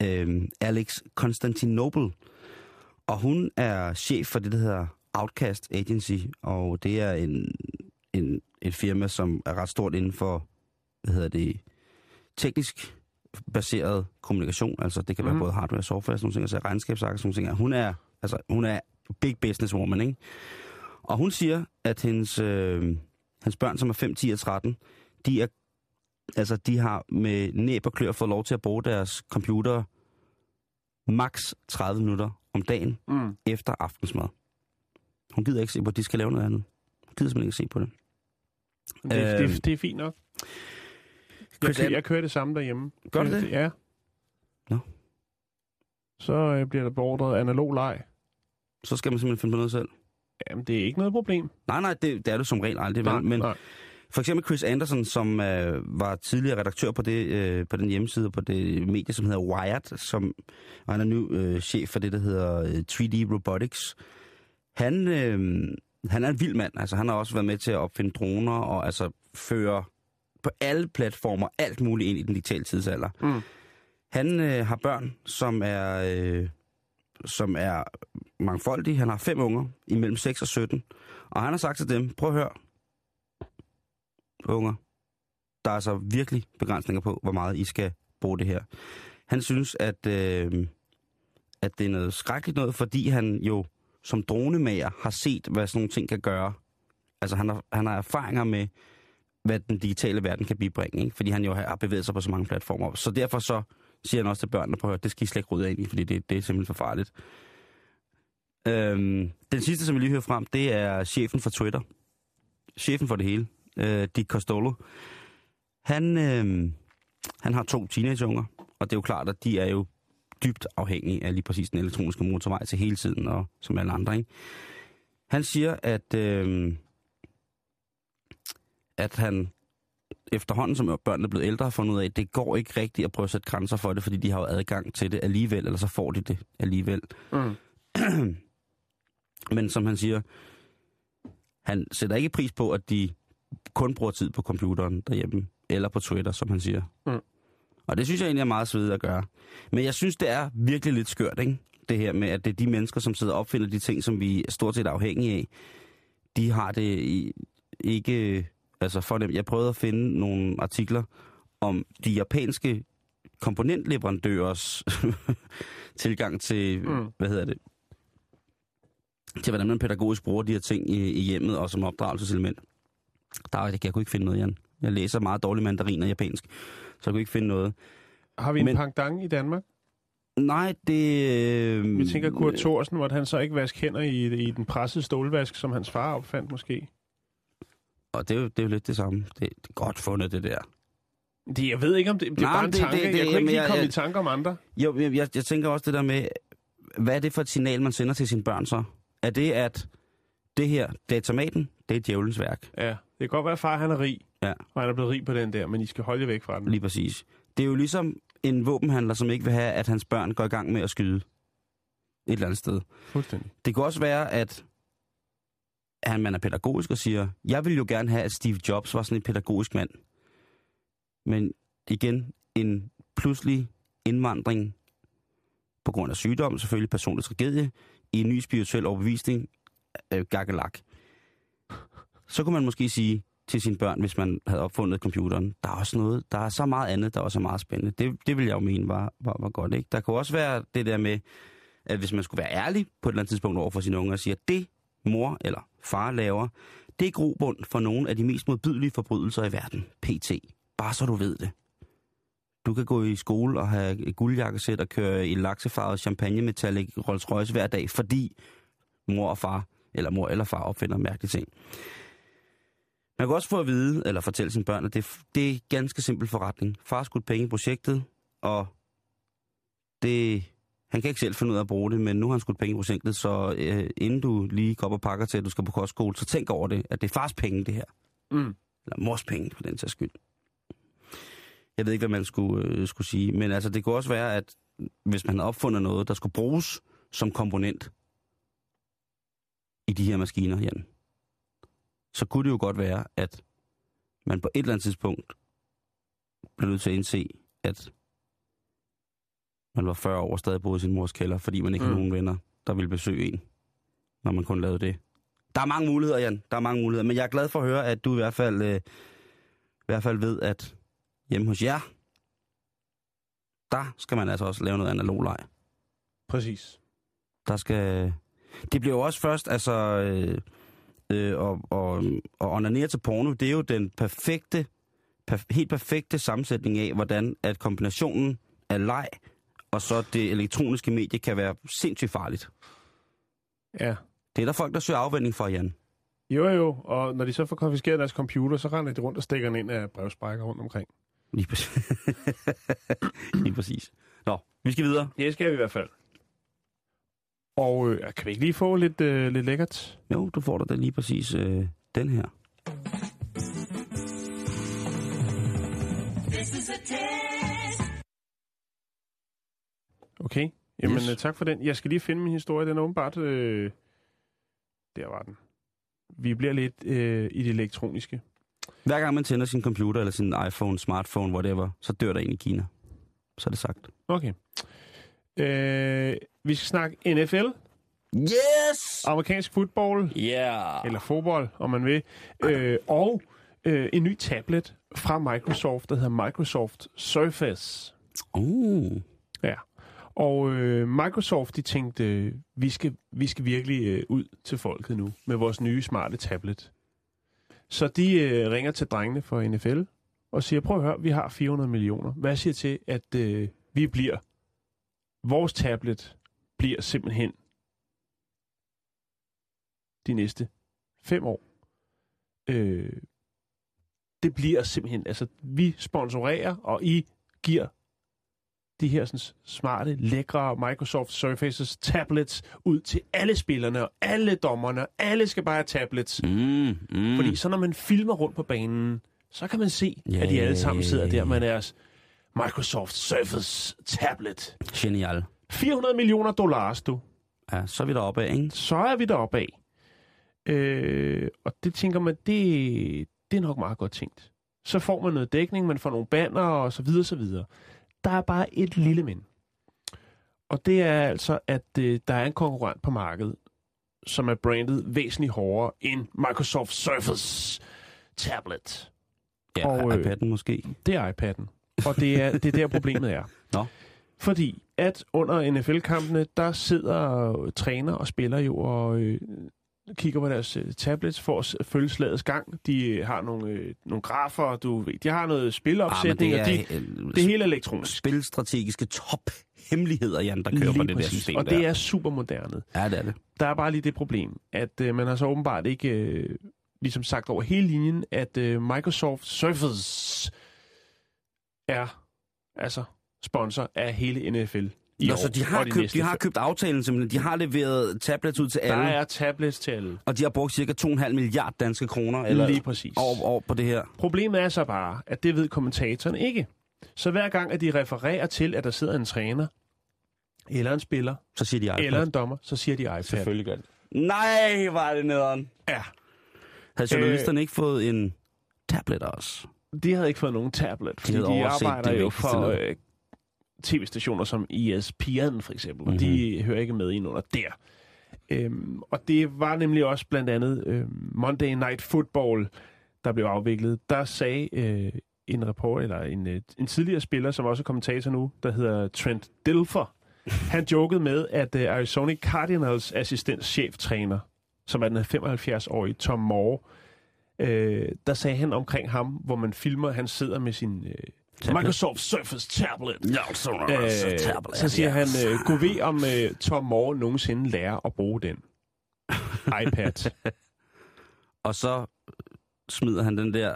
øhm, Alex Constantinople. Og hun er chef for det, der hedder Outcast Agency. Og det er en, en, et firma, som er ret stort inden for, hvad hedder det, teknisk baseret kommunikation. Altså det kan være mm. både hardware og software, sådan nogle ting, altså regnskabsark, sådan nogle ting. Hun er, altså hun er big business woman, ikke? Og hun siger, at hendes, øh, hendes børn, som er fem, ti og tretten, de, er, altså, de har med næb og klør fået lov til at bruge deres computer maks tredive minutter om dagen mm. efter aftensmad. Hun gider ikke se på, at de skal lave noget andet. Hun gider simpelthen ikke se på det. Det, øh, det, det er fint nok. Jeg, jeg, jeg kører det samme derhjemme. Gør det? Ja. No. Så øh, bliver der beordret analog leg. Så skal man simpelthen finde på noget selv. Jamen, det er ikke noget problem. Nej, nej, det, det er det som regel aldrig. Nej, men nej. For eksempel Chris Anderson, som øh, var tidligere redaktør på, det, øh, på den hjemmeside, på det medie, som hedder Wired, som, og han er nu øh, chef for det, der hedder øh, tre D Robotics. Han, øh, han er en vild mand. Altså, han har også været med til at opfinde droner og altså føre på alle platformer alt muligt ind i den digitale tidsalder. Mm. Han øh, har børn, som er... Øh, som er mangfoldig. Han har fem unger, imellem seks og sytten. Og han har sagt til dem, prøv at høre, unger, der er altså virkelig begrænsninger på, hvor meget I skal bruge det her. Han synes, at, øh, at det er noget skrækkeligt noget, fordi han jo som dronemager har set, hvad sådan nogle ting kan gøre. Altså han har, han har erfaringer med, hvad den digitale verden kan bibringe, ikke? Fordi han jo har bevæget sig på så mange platformer. Så derfor så siger han også til børnene, prøv at høre, det skal I slet ikke rydde ind i, fordi det, det er simpelthen for farligt. Øhm, den sidste, som vi lige hører frem, det er chefen for Twitter. Chefen for det hele, øh, Dick Costolo. Han, øh, han har to teenageunger, og det er jo klart, at de er jo dybt afhængige af lige præcis den elektroniske motorvej til hele tiden, og som alle andre, ikke? Han siger, at, øh, at han efterhånden, som børnene er blevet ældre, har fundet ud af, at det går ikke rigtigt at prøve at sætte grænser for det, fordi de har jo adgang til det alligevel, eller så får de det alligevel. Mm. Men som han siger, han sætter ikke pris på, at de kun bruger tid på computeren derhjemme, eller på Twitter, som han siger. Mm. Og det synes jeg egentlig er meget svedigt at gøre. Men jeg synes, det er virkelig lidt skørt, ikke? Det her med, at det er de mennesker, som sidder og opfinder de ting, som vi stort set er afhængige af, de har det i, ikke... Altså for dem, jeg prøvede at finde nogle artikler om de japanske komponentleverandørers tilgang til, mm. hvad hedder det, til hvordan man pædagogisk bruger de her ting i, i hjemmet og som opdragelseselement. Der jeg, jeg kunne ikke finde noget, Jan. Jeg læser meget dårlig mandarin og japansk, så jeg kunne ikke finde noget. Har vi en Men, pangdang i Danmark? Nej, det... Øh, Vi tænker Kurt Thorsen, hvor han så ikke vask hænder i, i den pressede stålvask, som hans far opfandt måske. Og det er, jo, det er jo lidt det samme. Det er godt fundet, det der. Det, jeg ved ikke, om det, det er Nej, bare en det, tanke. Det, det, jeg kunne ikke lige komme jeg, i tanke om andre. Jo, jeg, jeg, jeg tænker også det der med, hvad er det for et signal, man sender til sine børn så? Er det, at det her, datamaten, det er djævelens værk? Ja, det kan godt være, at far han er rig, ja. Og han er blevet rig på den der, men I skal holde jer væk fra den. Lige præcis. Det er jo ligesom en våbenhandler, som ikke vil have, at hans børn går i gang med at skyde et eller andet sted. Fuldstændig. Det kan også være, at... at man er pædagogisk og siger, jeg vil jo gerne have, at Steve Jobs var sådan en pædagogisk mand. Men igen, en pludselig indvandring på grund af sygdom, selvfølgelig personlig tragedie, i en ny spirituel overbevisning, øh, gakkelak. Så kunne man måske sige til sine børn, hvis man havde opfundet computeren, der er også noget, der er så meget andet, der er også meget spændende. Det, det vil jeg jo mene var, var, var godt, ikke? Der kunne også være det der med, at hvis man skulle være ærlig på et eller andet tidspunkt over for sine unge og sige, at det mor eller far laver, det er grobund for nogle af de mest modbydelige forbrydelser i verden. P T. Bare så du ved det. Du kan gå i skole og have guldjakkesæt og køre i laksefarvet champagne metallic Rolls Royce hver dag, fordi mor og far, eller mor eller far opfinder mærkelige ting. Man kan også få at vide, eller fortælle sine børn, at det, det er ganske simpel forretning. Far skudt penge i projektet, og det... Han kan ikke selv finde ud af at bruge det, men nu har han skudt penge i projektet, så øh, inden du lige går op og pakker til, at du skal på kostskole, så tænk over det, at det er fars penge, det her. Mm. Eller mors penge, for den sags skyld. Jeg ved ikke, hvad man skulle, øh, skulle sige, men altså, det kunne også være, at hvis man havde opfundet noget, der skulle bruges som komponent i de her maskiner, Jan, så kunne det jo godt være, at man på et eller andet tidspunkt blev nødt til at indse, at man var fyrre år og stadig boede i sin mors kælder, fordi man ikke mm. havde nogen venner, der ville besøge en, når man kun lavede det. Der er mange muligheder, Jan. Der er mange muligheder. Men jeg er glad for at høre, at du i hvert fald, øh, i hvert fald ved, at hjemme hos jer, der skal man altså også lave noget analog leg. Præcis. Der skal... Det bliver jo også først, altså... Øh, øh, og, og, og onanere til porno, det er jo den perfekte, perf- helt perfekte sammensætning af, hvordan at kombinationen af leg... og så det elektroniske medie kan være sindssygt farligt. Ja. Det er der folk, der søger afvending for, Jan. Jo, jo. Og når de så får konfiskeret deres computer, så render de rundt og stikker den ind af brevsprækker rundt omkring. Lige præcis. Lige præcis. Nå, vi skal videre. Ja, det skal vi i hvert fald. Og øh, kan vi ikke lige få lidt, øh, lidt lækkert? Jo, du får da det lige præcis øh, den her. This is a test. Okay, jamen yes. Tak for den. Jeg skal lige finde min historie. Den er åbenbart... Øh... Der var den. Vi bliver lidt øh, i det elektroniske. Hver gang man tænder sin computer eller sin iPhone, smartphone, whatever, så dør der en i Kina. Så er det sagt. Okay. Øh, vi skal snakke N F L. Yes! Amerikansk football. Yeah! Eller fodbold, om man vil. Øh, og øh, en ny tablet fra Microsoft, der hedder Microsoft Surface. Uh. Ja. Og øh, Microsoft, de tænkte, øh, vi skal, vi skal virkelig øh, ud til folket nu med vores nye smarte tablet. Så de øh, ringer til drengene fra N F L og siger, prøv at høre, vi har fire hundrede millioner. Hvad siger til, at øh, Vi bliver... Vores tablet bliver simpelthen de næste fem år. Øh, det bliver simpelthen... Altså, vi sponsorerer, og I giver de her sådan, smarte, lækre Microsoft Surfaces tablets ud til alle spillerne og alle dommerne. Alle skal bare have tablets. Mm, mm. Fordi så når man filmer rundt på banen, så kan man se, yeah, at de alle sammen sidder der med deres Microsoft Surface tablet. Genial. fire hundrede millioner dollars, du. Ja, så er vi deroppe af, ikke? Så er vi deroppe af. Øh, og det tænker man, det, det er nok meget godt tænkt. Så får man noget dækning, man får nogle banner og så videre, så videre. Der er bare et lille men. Og det er altså, at øh, der er en konkurrent på markedet, som er brandet væsentligt hårdere end Microsoft Surface tablet. Ja, og, øh, iPad'en måske. Det er iPad'en. Og det er, det er der, problemet er. Nå. Fordi at under N F L-kampene, der sidder træner og spiller jo og øh, kigger på deres øh, tablets for at følge slagets gang. De øh, har nogle, øh, nogle grafer, du ved. De har noget spilopsætning, ah, det er, og de, øh, det er hele elektronisk. Spilstrategiske top-hemmeligheder, Jan, der kører på det der system. Og det er super moderne. Ja, det er det. Der er bare lige det problem, at øh, man har så åbenbart ikke øh, ligesom sagt over hele linjen, at øh, Microsoft Surface er altså sponsor af hele N F L i Nå, år. Så de har, de købt, de har købt aftalen simpelthen. De har leveret tablets ud til alle. Der er tablets til alle. Og de har brugt cirka to komma fem milliarder danske kroner eller lige præcis. Over, over på det her. Problemet er så bare, at det ved kommentatoren ikke. Så hver gang, at de refererer til, at der sidder en træner, eller en spiller, så siger de iPad. Eller en dommer, så siger de iPad. Selvfølgelig gør det. Nej, var det nederen. Ja. Havde journalisterne øh... ikke fået en tablet også? De havde ikke fået nogen tablet, fordi de, de arbejder jo for øh, tv-stationer som E S P N for eksempel, mm-hmm. De hører ikke med ind under der. Øhm, og det var nemlig også blandt andet øh, Monday Night Football, der blev afviklet. Der sagde øh, en reporter, eller en, øh, en tidligere spiller, som også er kommentator nu, der hedder Trent Dilfer. Han jokede med, at øh, Arizona Cardinals assistent cheftræner, som er den femoghalvfjerds-årige Tom Moore, Øh, der sagde han omkring ham, hvor man filmer, han sidder med sin øh, Microsoft Surface tablet. Ja, så, øh, tablet. Så siger han, øh, gå ved, om øh, Tom Moore nogensinde lærer at bruge den. iPad. Og så smider han den der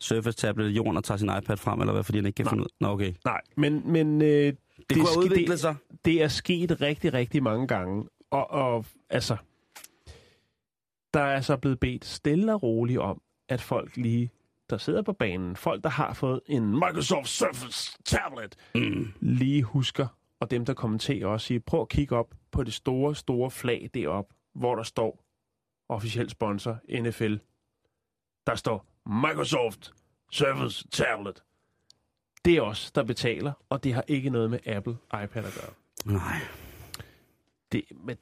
Surface tablet i jorden og tager sin iPad frem, eller hvad, fordi han ikke kan Nej. finde ud. Nå, okay. Nej, men, men øh, det, det, kunne ske, udvikle sig. Det, det er sket rigtig, rigtig mange gange. Og, og altså... Der er så blevet bedt stille og roligt om, at folk lige, der sidder på banen, folk, der har fået en Microsoft Surface tablet, mm. lige husker, og dem, der kommenterer også, siger, prøv at kigge op på det store, store flag deroppe, hvor der står officiel sponsor, N F L. Der står Microsoft Surface tablet. Det er os, der betaler, og det har ikke noget med Apple iPad at gøre. Nej. Det, men...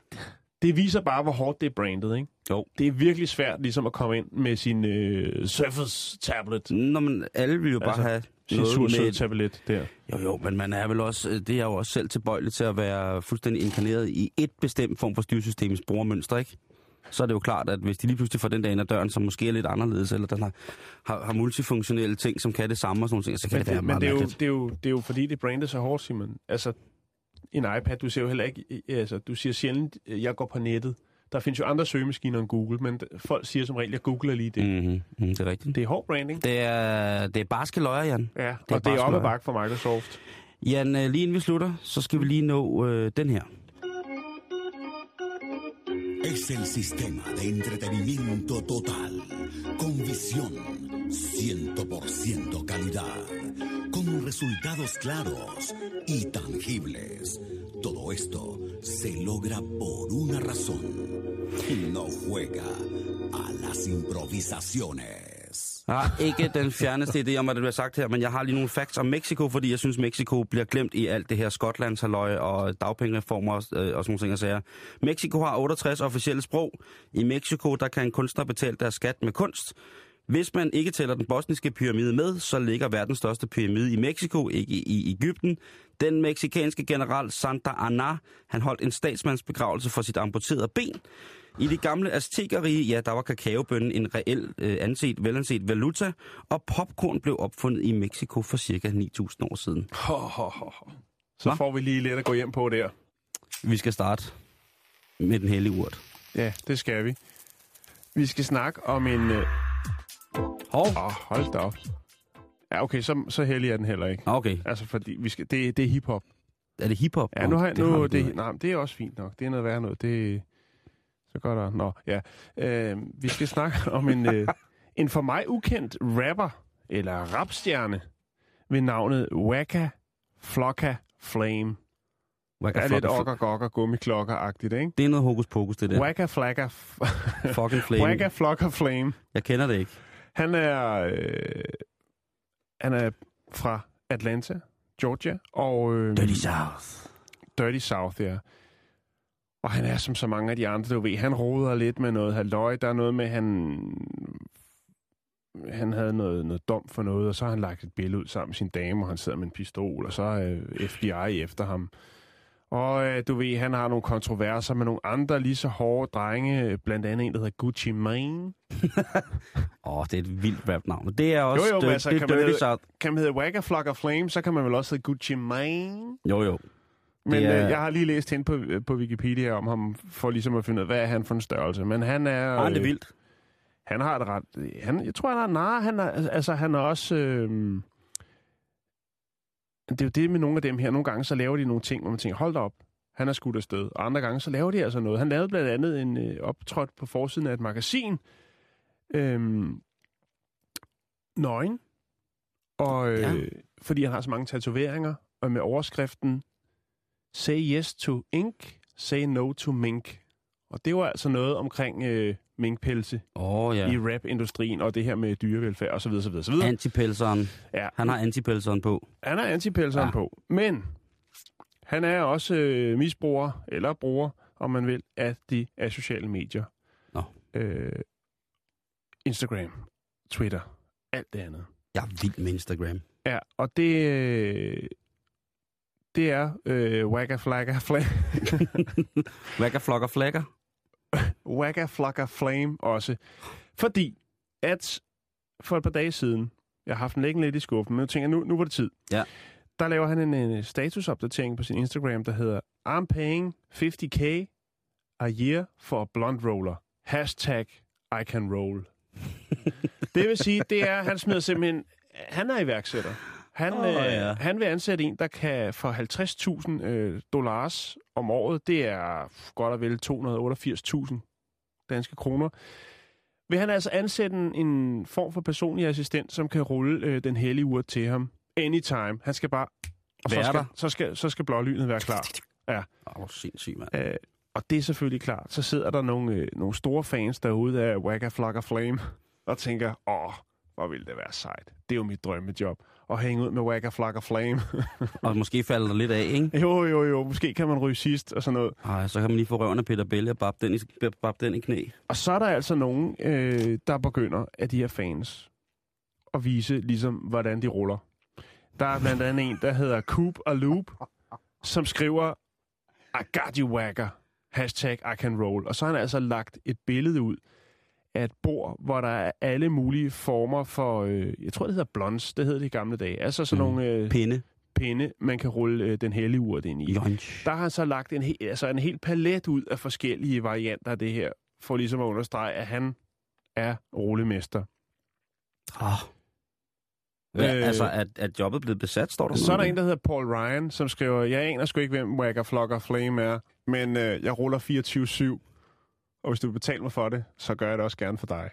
Det viser bare, hvor hårdt det er brandet, ikke? Jo. Det er virkelig svært ligesom at komme ind med sin øh, Surface-tablet. Nå, men alle vil jo altså, bare have sin Surface-tablet der. Jo, jo, men man er vel også, det er jo også selv tilbøjelig til at være fuldstændig inkarneret i et bestemt form for styresystemets brugermønster, ikke? Så er det jo klart, at hvis de lige pludselig får den der ind ad døren, som måske er lidt anderledes, eller den har, har, har multifunktionelle ting, som kan det samme og sådan nogle ting, så kan det, det være meget mærkeligt. Men det er, jo, det, er jo, det er jo fordi, det brander så hårdt, Simon. Altså... En iPad, du ser jo heller ikke, altså du siger sjældent, jeg går på nettet. Der findes jo andre søgemaskiner end Google, men folk siger som regel, jeg googler lige det. Mm-hmm. Det er rigtigt. Det er hård branding. Det er, det er barske løjer, Jan. Ja, det og, og det er op ad bakke for Microsoft. Jan, lige inden vi slutter, så skal vi lige nå øh, den her. Es el sistema de entretenimiento total, con visión, cien por ciento calidad. Con resultados claros y tangibles. Todo esto se logra por una razón. No juega a las improvisaciones. Jeg har ikke den fjerneste idé om, hvad det bliver sagt her, men jeg har lige nogle facts om Mexico, fordi jeg synes, Mexico bliver glemt i alt det her Skotlands-halløj og dagpengereformer og, øh, og sådan nogle ting, jeg siger. Mexico har otteogtres officielle sprog. I Mexico, der kan en kunstner betale deres skat med kunst. Hvis man ikke tæller den bosniske pyramide med, så ligger verdens største pyramide i Mexico, ikke i Egypten. Den meksikanske general Santa Anna, han holdt en statsmandsbegravelse for sit amputerede ben. I det gamle aztekerrige, ja, der var kakaobønnen en reel øh, anset, velanset valuta, og popcorn blev opfundet i Mexico for cirka ni tusind år siden. Ho, ho, ho. Så får vi lige lidt at gå hjem på der. Vi skal starte med den hellige urt. Ja, det skal vi. Vi skal snakke om en... Øh... Hov. Oh, hold da op. Ja, okay, så, så hellig er den heller ikke. Okay. Altså, fordi vi skal, det, det er hiphop. Er det hiphop? Ja, nu har jeg... Det, nu, det, nej, det er også fint nok. Det er noget værre noget. Det, så går der... Nå, ja. Øh, vi skal snakke om en, øh, en for mig ukendt rapper, eller rapstjerne, ved navnet Waka Flocka Flame. Waka, det er lidt okker-gokker, gummiklokker-agtigt, ikke? Det er noget hokus-pokus, det der. Waka Flocka... Fucking Flame. Waka Flocka Flame. Jeg kender det ikke. Han er... Øh, han er fra Atlanta, Georgia, og... Øh, Dirty South. Dirty South, ja. Og han er som så mange af de andre, du ved. Han roder lidt med noget halløj. Der er noget med, han... Han havde noget, noget dom for noget, og så har han lagt et billede ud sammen med sin dame, og han sidder med en pistol, og så er øh, F B I efter ham. Og øh, du ved, han har nogle kontroverser med nogle andre lige så hårde drenge, blandt andet en, der hedder Gucci Mane. Åh, oh, det er et vildt rap-navn. Det er også jo, jo, altså, det, det Dirty South. Kan man hedde Waka Flocka Flame, så kan man vel også hedde Gucci Mane. Jo, jo. Men er... øh, jeg har lige læst hende på, på Wikipedia om ham, for ligesom at finde ud af, hvad er han for en størrelse. Men han er... Ah, øh, det er vildt. Han har et ret... Han, jeg tror, han har nar. Han har, altså, han har også... Øh, det er jo det med nogle af dem her. Nogle gange så laver de nogle ting, hvor man tænker, hold da op, han er skudt afsted. Og andre gange så laver de altså noget. Han lavede blandt andet en øh, optrådt på forsiden af et magasin. Øhm, nøgen. Og, øh, ja. Fordi han har så mange tatoveringer. Og med overskriften, say yes to ink, say no to mink. Og det var altså noget omkring... Øh, minkpelse oh, ja. i rapindustrien og det her med dyrevelfærd og så videre så videre så videre. Antipelseren. Ja. Han har antipelseren på. Han har antipelseren ja. på, men han er også øh, misbruger eller bruger, om man vil, af de af sociale medier. Nå. Øh, Instagram, Twitter, alt det andet. Jeg er vild med Instagram. Ja, og det øh, det er øh, Waka Flocka Flame. Waka Flocka Flame. Waka Flocka Flame også. Fordi at for et par dage siden, jeg har haft den liggende lidt i skuffen, men jeg tænker, nu, nu var det tid. Ja. Der laver han en, en statusopdatering på sin Instagram, der hedder I'm paying fifty k a year for a blunt roller. Hashtag I can roll. Det vil sige, det er, han smider simpelthen, han er iværksætter. Han, oh, øh, ja. han vil ansætte en, der kan for halvtreds tusind øh, dollars om året, det er godt og vel to hundrede og otteogfirs tusind danske kroner, vil han altså ansætte en, en form for personlig assistent, som kan rulle øh, den hellige urt til ham. Anytime. Han skal bare... Og så skal, så skal, så skal blålynet være klar. Ja. Åh, oh, sindssygt, mand. Æh, og det er selvfølgelig klart. Så sidder der nogle, øh, nogle store fans derude af Waka Flocka Flame, og tænker, åh, hvor ville det være sejt. Det er jo mit drømmejob. Og hænge ud med Waka Flocka Flame. Og måske falder der lidt af, ikke? Jo, jo, jo. Måske kan man ryge sidst og sådan noget. Ej, så kan man lige få røven af Peter Belle og bab den, den i knæ. Og så er der altså nogen, øh, der begynder af de her fans at vise, ligesom, hvordan de ruller. Der er blandt andet en, der hedder Coop og Loop, som skriver, I got you, Waka. Hashtag I can roll. Og så har han altså lagt et billede ud af et bord, hvor der er alle mulige former for, øh, jeg tror det hedder blonds, det hed det i gamle dage, altså sådan mm. nogle øh, pinde. pinde, man kan rulle øh, den hellige urt ind i. Lunch. Der har han så lagt en, he, altså en hel palet ud af forskellige varianter af det her, for ligesom at understrege, at han er rullemester. Oh. Ja, øh, altså, at, at jobbet blev besat, står der så noget. Så er der en, der hedder Paul Ryan, som skriver, jeg aner sgu ikke, hvem Waka Flocka Flame er, men øh, jeg ruller fireogtyve syv. Og hvis du betaler mig for det, så gør jeg det også gerne for dig.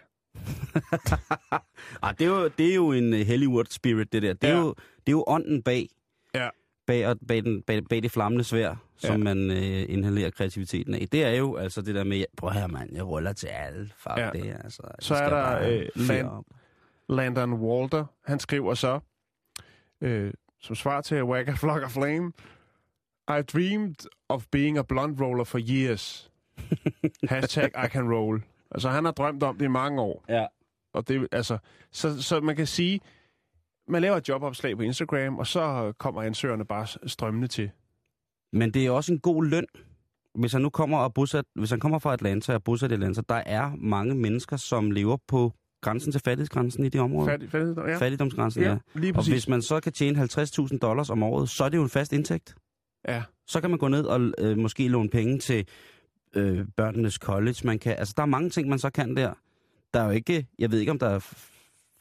Arh, det, er jo, det er jo en hellig word spirit, det der. Det er, ja. jo, det er jo ånden bag, ja. bag, bag, den, bag, bag det flammende svær, som ja. man øh, inhalerer kreativiteten af. Det er jo altså det der med, prøv her mand, jeg ruller til alle. Fuck ja. det her. Altså, så er der øh, Land, Landon Walter, han skriver så, øh, som svar til Waka Flocka Flame, I dreamed of being a blunt roller for years. Hashtag I can roll. Altså, han har drømt om det i mange år. Ja. Og det, altså, så, så man kan sige, man laver et jobopslag på Instagram, og så kommer ansøgerne bare strømmende til. Men det er også en god løn. Hvis han nu kommer, og bosat, hvis han kommer fra Atlanta og bosat i Atlanta, der er mange mennesker, som lever på grænsen til fattigdomsgrænsen i det område. Fattig, fattigdom, ja. Fattigdomsgrænsen, ja. ja. Og hvis man så kan tjene halvtreds tusind dollars om året, så er det jo en fast indtægt. Ja. Så kan man gå ned og øh, måske låne penge til øh, børnenes college. Man kan, altså, der er mange ting, man så kan der. Der er jo ikke, jeg ved ikke, om der er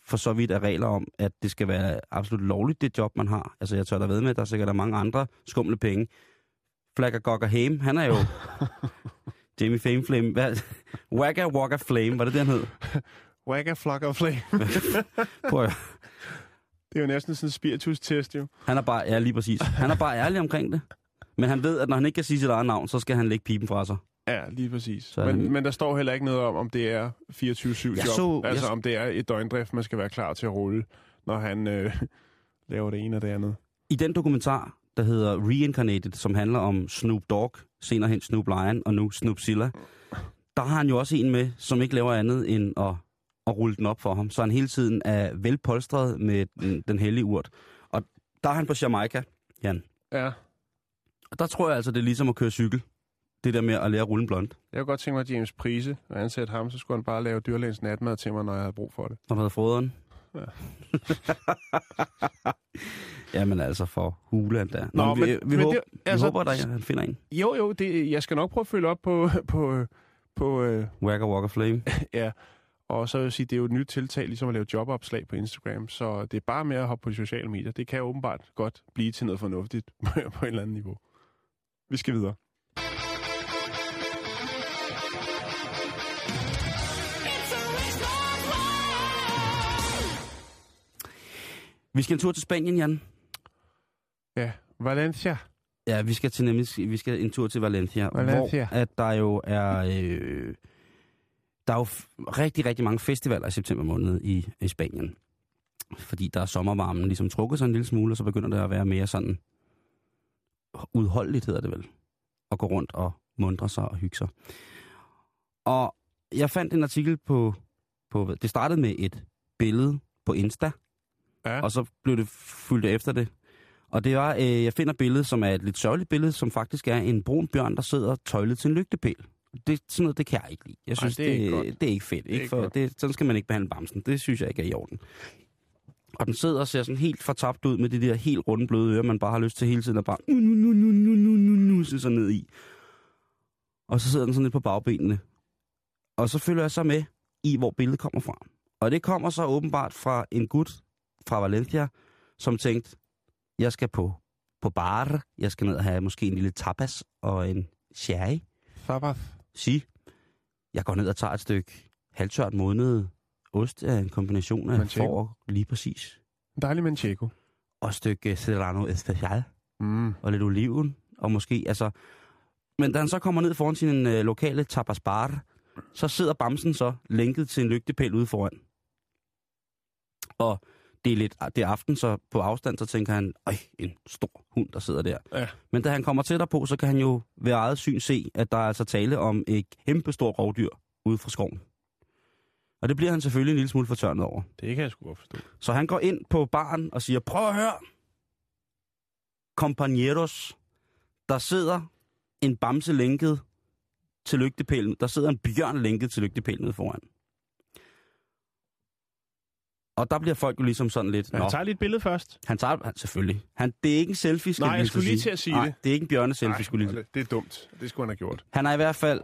for så vidt er regler om, at det skal være absolut lovligt, det job, man har. Altså, jeg tør da ved med, at der er sikkert der mange andre skumle penge. Flagger Gokker Hame, han er jo... Jimmy Fame Flame. Hvad? Waka Flocka Flame, var det det, han hed? Waka Flocka Flame. Det er jo næsten sådan en spiritus-test, jo. Han er bare, ja, lige præcis. Han er bare ærlig omkring det. Men han ved, at når han ikke kan sige sit eget navn, så skal han lægge pipen fra sig. Ja, lige præcis. Men, han... men der står heller ikke noget om, om det er fireogtyve syv job. Så, altså jeg... om det er et døgndrift, man skal være klar til at rulle, når han øh, laver det ene og det andet. I den dokumentar, der hedder Reincarnated, som handler om Snoop Dogg, senere hen Snoop Lion og nu Snoopzilla, der har han jo også en med, som ikke laver andet end at, at rulle den op for ham. Så han hele tiden er velpolstret med den, den hellige urt. Og der er han på Jamaica, Jan. Ja. Og der tror jeg altså, det er ligesom at køre cykel. Det der med at lære at rulle en blond. Jeg kunne godt tænke mig, at James Price og ansætte ham, så skulle han bare lave dyrlægens natmad til mig, når jeg havde brug for det. Og havde froderen. Ja. Jamen altså, for hulen der. Nå, Nå, men, vi, vi, men håber, det, altså, vi håber, at der, han finder en. Jo, jo, det, jeg skal nok prøve at følge op på... på, på øh, Waka Flocka Flame. Ja, og så vil jeg sige, det er jo et nyt tiltag, ligesom at lave jobopslag på Instagram, så det er bare med at hoppe på de sociale medier. Det kan åbenbart godt blive til noget fornuftigt på et eller andet niveau. Vi skal videre. Vi skal en tur til Spanien, Jan. Ja, Valencia. Ja, vi skal til nemlig vi skal en tur til Valencia, Valencia. Hvor at der jo er øh, der er jo rigtig rigtig mange festivaler i september måned i, i Spanien, fordi der er sommervarmen ligesom trukket sig en lille smule, og så begynder det at være mere sådan udholdeligt, hedder det vel, at gå rundt og muntre sig og hygge sig. Og jeg fandt en artikel på på det startede med et billede på Insta. Ja. Og så blev det fyldt efter det. Og det var, øh, jeg finder billedet, som er et lidt sørgeligt billede, som faktisk er en brun bjørn, der sidder tøjlet til en lygtepæl. Det, sådan noget, det kan jeg ikke lide. Jeg synes, Ej, det, er det, ikke det er ikke fedt. Det er ikke for, ikke det, sådan skal man ikke behandle bamsen. Det synes jeg ikke er i orden. Og den sidder og ser sådan helt fortabt ud med de der helt runde bløde ører, man bare har lyst til hele tiden at bare nu, nu, nu, nu, nu, nu, nu, se sådan ned i. Og så sidder den sådan lidt på bagbenene. Og så følger jeg så med i, hvor billedet kommer fra. Og det kommer så åbenbart fra en gut fra Valencia, som tænkte, jeg skal på, på bar, jeg skal ned og have måske en lille tapas og en sherry. Tapas? Sig. Jeg går ned og tager et stykke halvtørt modnet ost af en kombination af manchego. Får lige præcis. Dejlig manchego. Og et stykke serrano especial. Mm. Og lidt oliven. Og måske, altså... Men da han så kommer ned foran sin øh, lokale tapas bar, så sidder bamsen så lænket til en lygtepæl ude foran. Og det er lidt det er aften, så på afstand, så tænker han, øj, en stor hund, der sidder der. Ja. Men da han kommer tættere på, så kan han jo ved eget syn se, at der er altså tale om et kæmpe stort rovdyr ude fra skoven. Og det bliver han selvfølgelig en lille smule fortørnet over. Det kan jeg sgu godt forstå. Så han går ind på baren og siger, prøv at høre, compañeros, der sidder en bamse lænket til lygtepælen, der sidder en bjørn lænket til lygtepælen nede foran. Og der bliver folk jo ligesom sådan lidt... Ja, han tager lige et billede først. Han tager... Han, selvfølgelig. Han, det er ikke en selfie, skal Nej, jeg, jeg skulle lige til at sige Nej, det. det er ikke en bjørneselfie, skulle lige... det er dumt. Det skulle han have gjort. Han er i hvert fald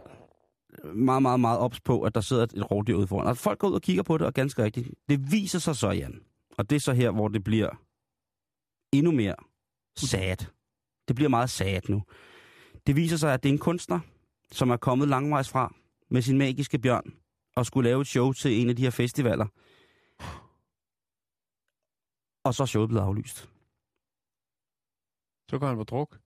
meget, meget, meget ops på, at der sidder et rovdyr ude foran. Og folk går ud og kigger på det, og ganske rigtigt. Det viser sig så, Jan. Og det er så her, hvor det bliver endnu mere sad. Det bliver meget sad nu. Det viser sig, at det er en kunstner, som er kommet langvejs fra med sin magiske bjørn, og skulle lave et show til en af de her festivaler. Og så er showet blevet aflyst. Så går han på druk?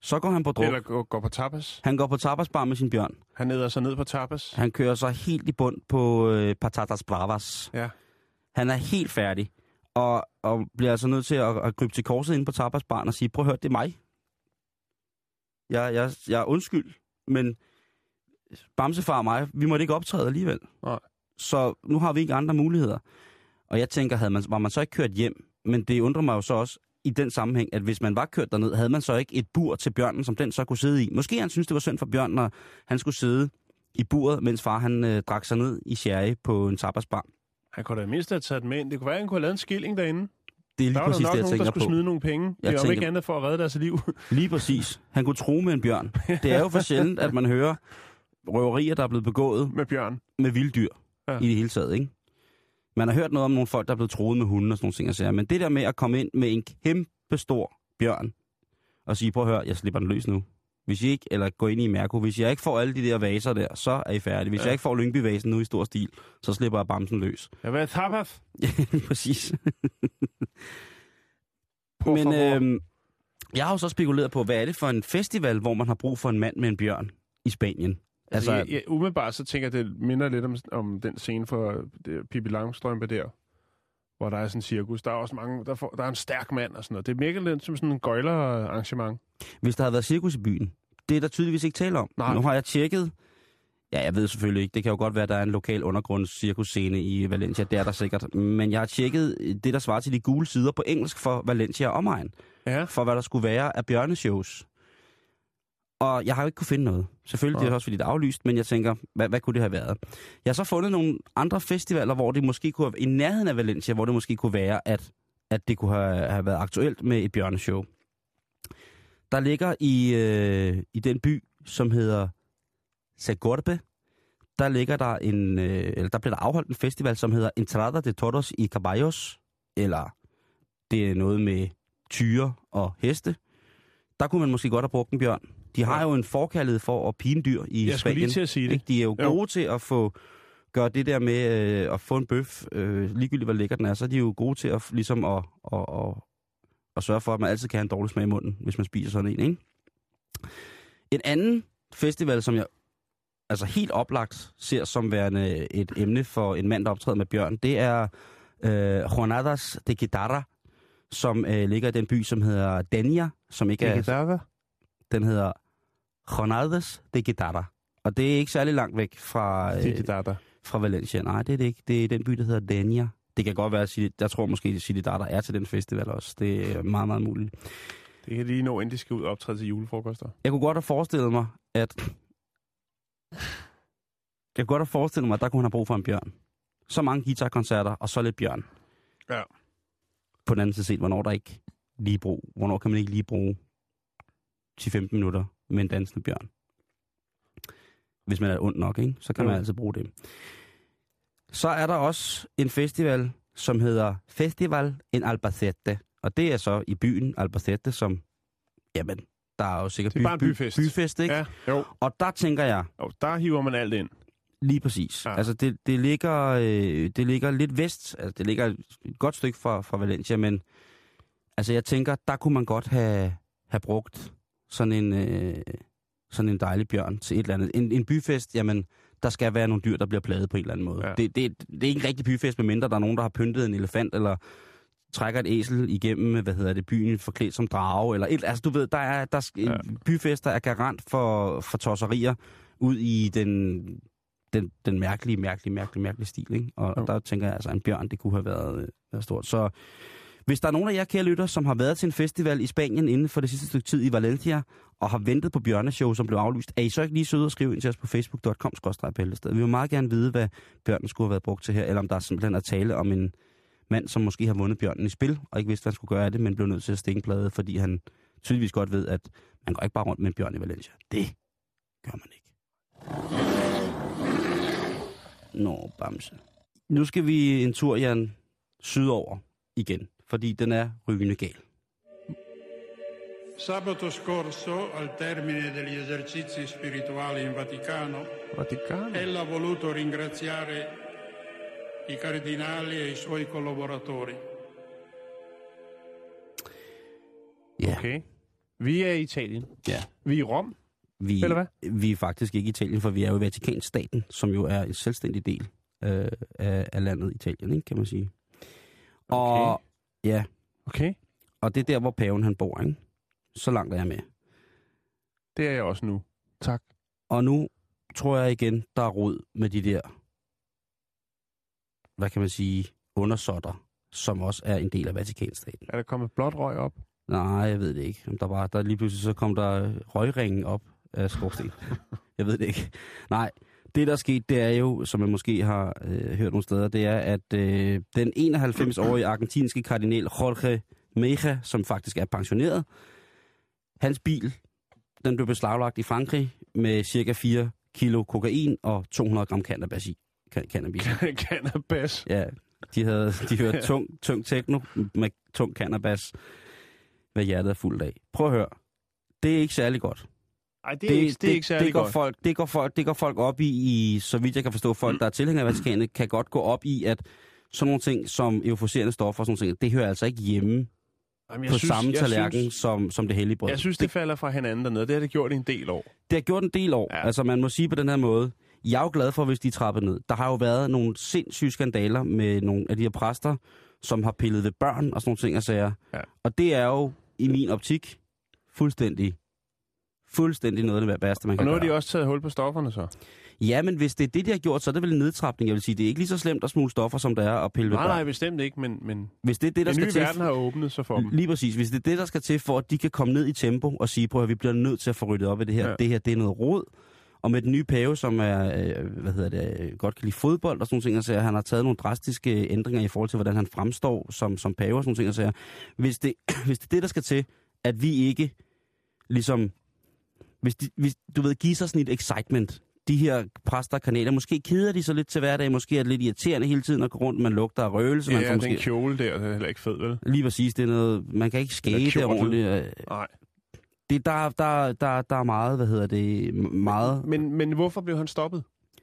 Så går han på druk. Eller går, går på tapas? Han går på tapasbar med sin bjørn. Han neder sig ned på tapas? Han kører sig helt i bund på øh, patatas bravas. Ja. Han er helt færdig. Og, og bliver altså nødt til at, at krybe til korset inde på tapasbaren og sige, prøv at høre, det er mig. Jeg, jeg, jeg er undskyld, men bamsefar og mig, vi måtte ikke optræde alligevel. Nej. Så nu har vi ikke andre muligheder. Og jeg tænker, havde man, var man så ikke kørt hjem? Men det undrer mig jo så også i den sammenhæng, at hvis man var kørt derned, havde man så ikke et bur til bjørnen, som den så kunne sidde i. Måske han synes det var synd for bjørnen, når han skulle sidde i buret, mens far han øh, drak sig ned i sherry på en tapasbar. Han kunne da mindst have taget med ind. Det kunne være, han kunne have lavet en skilling derinde. Det er lige præcis det, jeg tænker på. Der var nok nogen, der skulle på. smide nogle penge. Jeg det var ikke andet for at redde deres liv. Lige præcis. Han kunne true med en bjørn. Det er jo for sjældent, at man hører røverier, der er blevet begået... Med bjørn. Med vilddyr. Ja. I det hele taget, ikke? Man har hørt noget om nogle folk, der er blevet truet med hunden og sådan nogle ting. Og siger. Men det der med at komme ind med en kæmpe stor bjørn og sige, prøv at høre, jeg slipper den løs nu. Hvis I ikke, eller gå ind i Mærko, hvis jeg ikke får alle de der vaser der, så er I færdige. Hvis ja. jeg ikke får Lyngby-vasen nu i stor stil, så slipper jeg bamsen løs. Jeg vil have tapas. Ja, præcis. Men øhm, jeg har jo så spekuleret på, hvad er det for en festival, hvor man har brug for en mand med en bjørn i Spanien? Altså, altså jeg, jeg, umiddelbart så tænker jeg, det minder lidt om, om den scene for det, Pippi Langstrømpe der, hvor der er sådan en cirkus. Der er også mange, der, får, der er en stærk mand og sådan noget. Det er virkelig lidt som sådan en gøjlerarrangement. Hvis der havde været cirkus i byen, det er der tydeligvis ikke tale om. Nej. Nu har jeg tjekket. Ja, jeg ved selvfølgelig ikke. Det kan jo godt være, at der er en lokal undergrundscirkusscene i Valencia. Det er der sikkert. Men jeg har tjekket det, der svarer til de gule sider på engelsk for Valencia og omegn. Ja. For hvad der skulle være af bjørneshows. Og jeg har jo ikke kunne finde noget. Selvfølgelig, det er også fordi det er aflyst, men jeg tænker, hvad, hvad kunne det have været? Jeg har så fundet nogle andre festivaler, hvor det måske kunne have, i nærheden af Valencia, hvor det måske kunne være, at, at det kunne have, have været aktuelt med et bjørneshow. Der ligger i, øh, i den by, som hedder Segorbe, der ligger der en, øh, eller der bliver der afholdt en festival, som hedder Entrada de Toros y Caballos, eller det er noget med tyre og heste. Der kunne man måske godt have brugt en bjørn. De har jo en forkærlighed for at pine dyr i Spanien. Jeg skulle lige til at sige det. De er jo gode jo. til at få gøre det der med øh, at få en bøf, øh, ligegyldigt hvor lækker den er, så er de jo gode til at, ligesom at, at, at, at sørge for, at man altid kan have en dårlig smag i munden, hvis man spiser sådan en, ikke? En anden festival, som jeg altså helt oplagt ser som værende et emne for en mand, der optræder med bjørn, det er øh, Jornadas de Guitarra, som øh, ligger i den by, som hedder Denia, som ikke er... Guitarra? Den hedder... Jornadas de Guitarra. Og det er ikke særlig langt væk fra, øh, fra Valencia. Nej, det er det ikke. Det er den by, der hedder Denia. Det kan godt være, at Cili, jeg tror måske, at Cili Dada er til den festival også. Det er meget, meget muligt. Det kan lige nå, inden de skal ud og optræde til julefrokoster. Jeg kunne godt have forestillet mig, at... Jeg kunne godt have forestillet mig, at der kunne han have brug for en bjørn. Så mange guitarkoncerter, og så lidt bjørn. Ja. På den anden side set, hvornår der ikke lige brug. Hvornår kan man ikke lige bruge ti til femten minutter med en dansende bjørn. Hvis man er ond nok, ikke? Så kan man mm. altså bruge det. Så er der også en festival, som hedder Festival en Albacete. Og det er så i byen Albacete, som... Jamen, der er jo sikkert by, by, byfest. byfest, ikke? Ja, jo. Og der tænker jeg... Jo, der hiver man alt ind. Lige præcis. Ja. Altså, det, det, ligger, øh, det ligger lidt vest. Altså, det ligger et godt stykke fra, fra Valencia, men... Altså, jeg tænker, der kunne man godt have, have brugt... Sådan en, øh, sådan en dejlig bjørn til et eller andet. En, en byfest, jamen, der skal være nogle dyr, der bliver plaget på en eller anden måde. Ja. Det, det, det er ikke en rigtig byfest, medmindre der er nogen, der har pyntet en elefant, eller trækker et æsel igennem, hvad hedder det, byen forklædt som drage, eller et, altså du ved, der er, der er ja. byfester er garant for, for tosserier ud i den, den, den mærkelige, mærkelige, mærkelige, mærkelige stil, ikke? Og ja. der tænker jeg, altså en bjørn, det kunne have været, øh, været stort. Så... Hvis der er nogen af jer, kære lytter, som har været til en festival i Spanien inden for det sidste stykke tid i Valencia, og har ventet på bjørneshow, som blev aflyst, er I så ikke lige søde og skrive ind til os på facebook punktum com bindestreg bæltestedet. Vi vil meget gerne vide, hvad bjørnen skulle have været brugt til her, eller om der er simpelthen at tale om en mand, som måske har vundet bjørnen i spil, og ikke vidste, hvad han skulle gøre af det, men blev nødt til at stikke en plade, fordi han tydeligvis godt ved, at man går ikke bare rundt med en bjørn i Valencia. Det gør man ikke. Nå, bamse. Nu skal vi en tur, Jan, sydover igen. Fordi den er rygende gal. Sabato scorso, al termine degli esercizi spirituali in Vaticano, Vaticano, ella ha voluto ringraziare i cardinali e i suoi collaboratori. Ja. Okay. Vi er i Italien. Ja. Vi er i Rom. Vi, eller hvad? Vi er faktisk ikke i Italien, for vi er jo i Vatikanstaten, som jo er en selvstændig del øh, af, af landet Italien, ikke, kan man sige. Okay. Og ja. Okay. Og det er der, hvor paven han bor, ikke? Så langt er jeg med. Det er jeg også nu. Tak. Og nu tror jeg igen, der er rod med de der, hvad kan man sige, undersåtter, som også er en del af Vatikanstaten. Er der kommet blåt røg op? Nej, jeg ved det ikke. Der var, der lige pludselig så kom der røgringen op af skorstenen. Jeg ved det ikke. Nej, det, der skete, det er jo, som man måske har øh, hørt nogle steder, det er, at øh, den enoghalvfems-årige argentinske kardinal Jorge Meja, som faktisk er pensioneret, hans bil, den blev beslaglagt i Frankrig med cirka fire kilo kokain og to hundrede gram cannabis i. Cannabis. Cannabis. Ja, de havde de hørte tung, tung techno med tung cannabis, hvad hjertet er fuldt af. Prøv at høre. Det er ikke særlig godt. Nej, det, det, det, det er ikke særlig det går godt. Folk, det, går folk, det går folk op i, i, så vidt jeg kan forstå, folk, der er tilhængere af Vatikanet, kan godt gå op i, at sådan nogle ting, som euforiserende stoffer, sådan nogle ting, det hører altså ikke hjemme. Jamen, jeg på synes, samme tallerken som, som det hellige brød. Jeg synes, det, det falder fra hinanden dernede. Det har det gjort en del år. Det har gjort en del år. Ja. Altså, man må sige på den her måde, jeg er jo glad for, hvis de trapper ned. Der har jo været nogle sindssyge skandaler med nogle af de her præster, som har pillet ved børn og sådan nogle ting og sager. Ja. Og det er jo, i min optik, fuldstændig, fuldstændig noget af det værste, man kan gøre. Og nu har de også taget hul på stofferne, så? Ja, men hvis det er det, de har gjort, så er det vel en nedtrapning. Jeg vil sige, det er ikke lige så slemt at smule stoffer, som det er at pille ved børn. Nej, nej, bestemt ikke, men, men hvis det er det, der den skal nye til, verden har åbnet sig for dem. Lige præcis. Hvis det er det, der skal til for, at de kan komme ned i tempo og sige, prøv at vi bliver nødt til at få ryddet op i det her. Ja. Det her, det er noget rod. Og med den nye pave, som er, øh, hvad hedder det, godt kan lide fodbold og sådan nogle ting, og så han har taget nogle drastiske ændringer i forhold til, hvordan han fremstår som, som pave og sådan nogle ting. Og hvis det, hvis det er det, der skal til, at vi ikke ligesom, hvis, de, hvis du ved, give sig sådan et excitement. De her præster og kanaler, måske keder de så lidt til hverdag, måske er det lidt irriterende hele tiden at gå rundt, man lugter af røgelse. Ja, man får den måske kjole der, det er heller ikke fed, vel? Lige præcis, det er noget, man kan ikke skæde det ordentligt. Nej. Det, der, der, der, der er meget, hvad hedder det, meget... Men, men, men hvorfor blev han stoppet?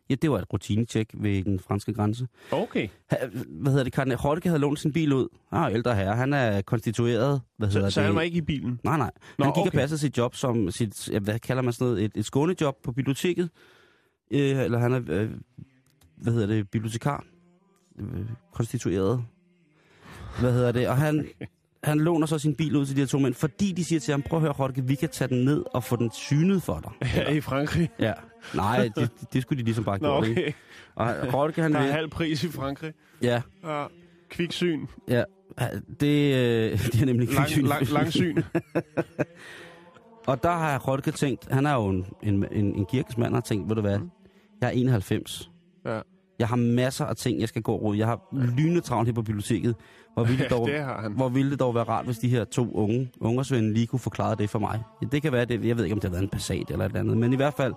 Ja, det var et rutinetjek ved den franske grænse. Okay. Ha, hvad hedder det, Kardinal Jorge havde lånt sin bil ud. Ah, ældre herre, han er konstitueret, hvad hedder så, det? Så han var ikke i bilen? Nej, nej. Nå, han gik okay. og passede sit job som, sit, hvad kalder man sådan noget, et, et skånejob på biblioteket. Eller han er, øh, hvad hedder det, bibliotekar, øh, konstitueret, hvad hedder det, og han, okay. han låner så sin bil ud til de her to mænd, fordi de siger til ham, prøv at høre, Jorge, vi kan tage den ned og få den synet for dig. Eller? Ja, i Frankrig? Ja, nej, det, det skulle de ligesom bare gøre. Nå, okay. Ikke? Og Jorge, han der er vil... halv pris i Frankrig. Ja. Og kviksyn. Ja, det, øh, det er nemlig kviksyn. Lang, lang, langsyn. Og der har Jorge tænkt, han er jo en, en, en kirkesmand, han har tænkt, ved du hvad, jeg er enoghalvfems. Ja. Jeg har masser af ting, jeg skal gå rundt. Jeg har lynende travlt her på biblioteket. Hvor ville, ja, dog, hvor ville det dog være rart, hvis de her to unge ungersvende lige kunne forklare det for mig. Ja, det kan være det. Jeg ved ikke, om det har været en Passat eller et eller andet. Men i hvert fald,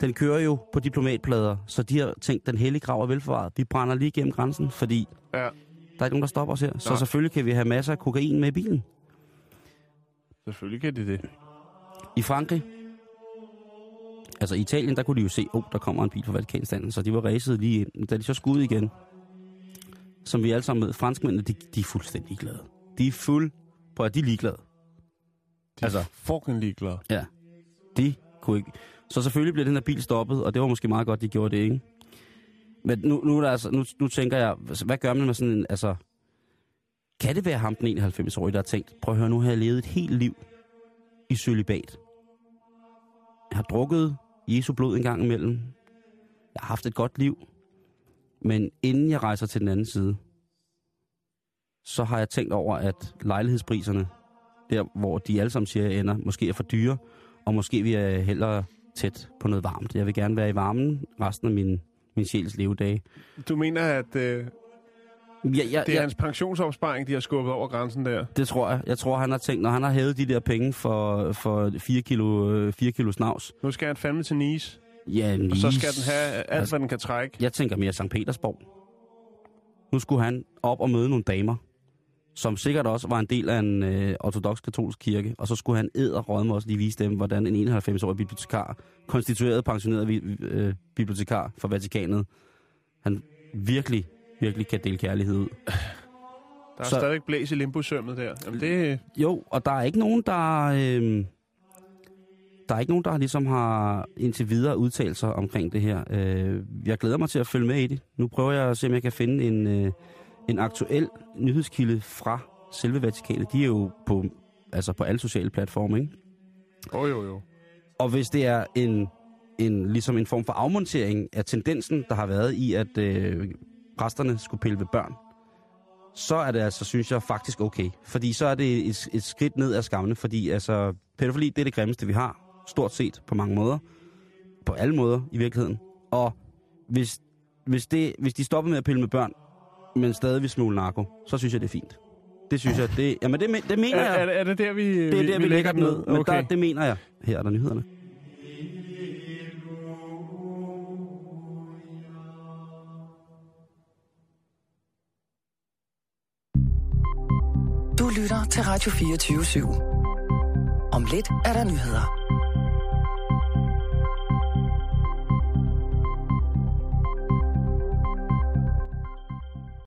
den kører jo på diplomatplader. Så de har tænkt, den hellige grav er velforvaret. Vi brænder lige gennem grænsen, fordi ja. Der er ikke nogen, der stopper os her. Så nej. Selvfølgelig kan vi have masser af kokain med i bilen. Selvfølgelig kan det det. I Frankrig, altså i Italien, der kunne de jo se, oh, der kommer en bil fra Vatikanstaten, så de var ræset lige ind. Da de så skulle ud igen, som vi alle sammen ved, franskmændene, de, de er fuldstændig ligeglade. De er fuld på, at de er ligeglade. De altså, er fucking ligeglade. Ja, de kunne ikke. Så selvfølgelig blev den her bil stoppet, og det var måske meget godt, de gjorde det, ikke? Men nu, nu, der, altså, nu, nu tænker jeg, hvad gør man med sådan en, altså, kan det være ham, den enoghalvfems-årige, der har tænkt, prøv at høre, nu har jeg levet et helt liv i cølibat. Jeg har drukket Jesu blod en gang imellem. Jeg har haft et godt liv. Men inden jeg rejser til den anden side, så har jeg tænkt over, at lejlighedspriserne, der hvor de alle sammen siger, ender, måske er for dyre, og måske vil jeg hellere tæt på noget varmt. Jeg vil gerne være i varmen resten af min, min sjæls levedage. Du mener, at... Øh Ja, ja, det er ja. Hans pensionsopsparing, de har skubbet over grænsen der. Det tror jeg. Jeg tror, han har tænkt, når han har hævet de der penge for, for fire kilo snavs. Nu skal han fandme til Nice. Ja, Nice. Og så skal den have alt, altså, hvad den kan trække. Jeg tænker mere Sankt Petersborg. Nu skulle han op og møde nogle damer, som sikkert også var en del af en øh, ortodoks katolsk kirke. Og så skulle han edderrødme også lige vise dem, hvordan en enoghalvfems-årig bibliotekar, konstitueret pensioneret øh, bibliotekar fra Vatikanet, han virkelig... virkelig kan dele kærlighed ud. Der er så stadig blæs i limbosømmet der. Jamen det... Jo, og der er ikke nogen, der... Øh, der er ikke nogen, der ligesom har indtil videre udtalt sig omkring det her. Øh, jeg glæder mig til at følge med i det. Nu prøver jeg at se, om jeg kan finde en, øh, en aktuel nyhedskilde fra selve Vatikanet. De er jo på, altså på alle sociale platforme, ikke? Oh, jo, jo. Og hvis det er en, en, ligesom en form for afmontering af tendensen, der har været i, at... Øh, præsterne skulle pille ved børn, så er det altså, synes jeg, faktisk okay. Fordi så er det et, et skridt ned af skammen, fordi altså, pædofili, det er det grimmeste, vi har, stort set på mange måder, på alle måder i virkeligheden. Og hvis, hvis, det, hvis de stopper med at pille med børn, men stadig vil smule narko, så synes jeg, det er fint. Det synes jeg, det... Jamen, det, det mener jeg. Er, er, er det der, vi Det er vi, der, vi, vi lægger den ned. Okay. Men der, det mener jeg. Her er der nyhederne. Du lytter til Radio fireogtyve syv. Om lidt er der nyheder.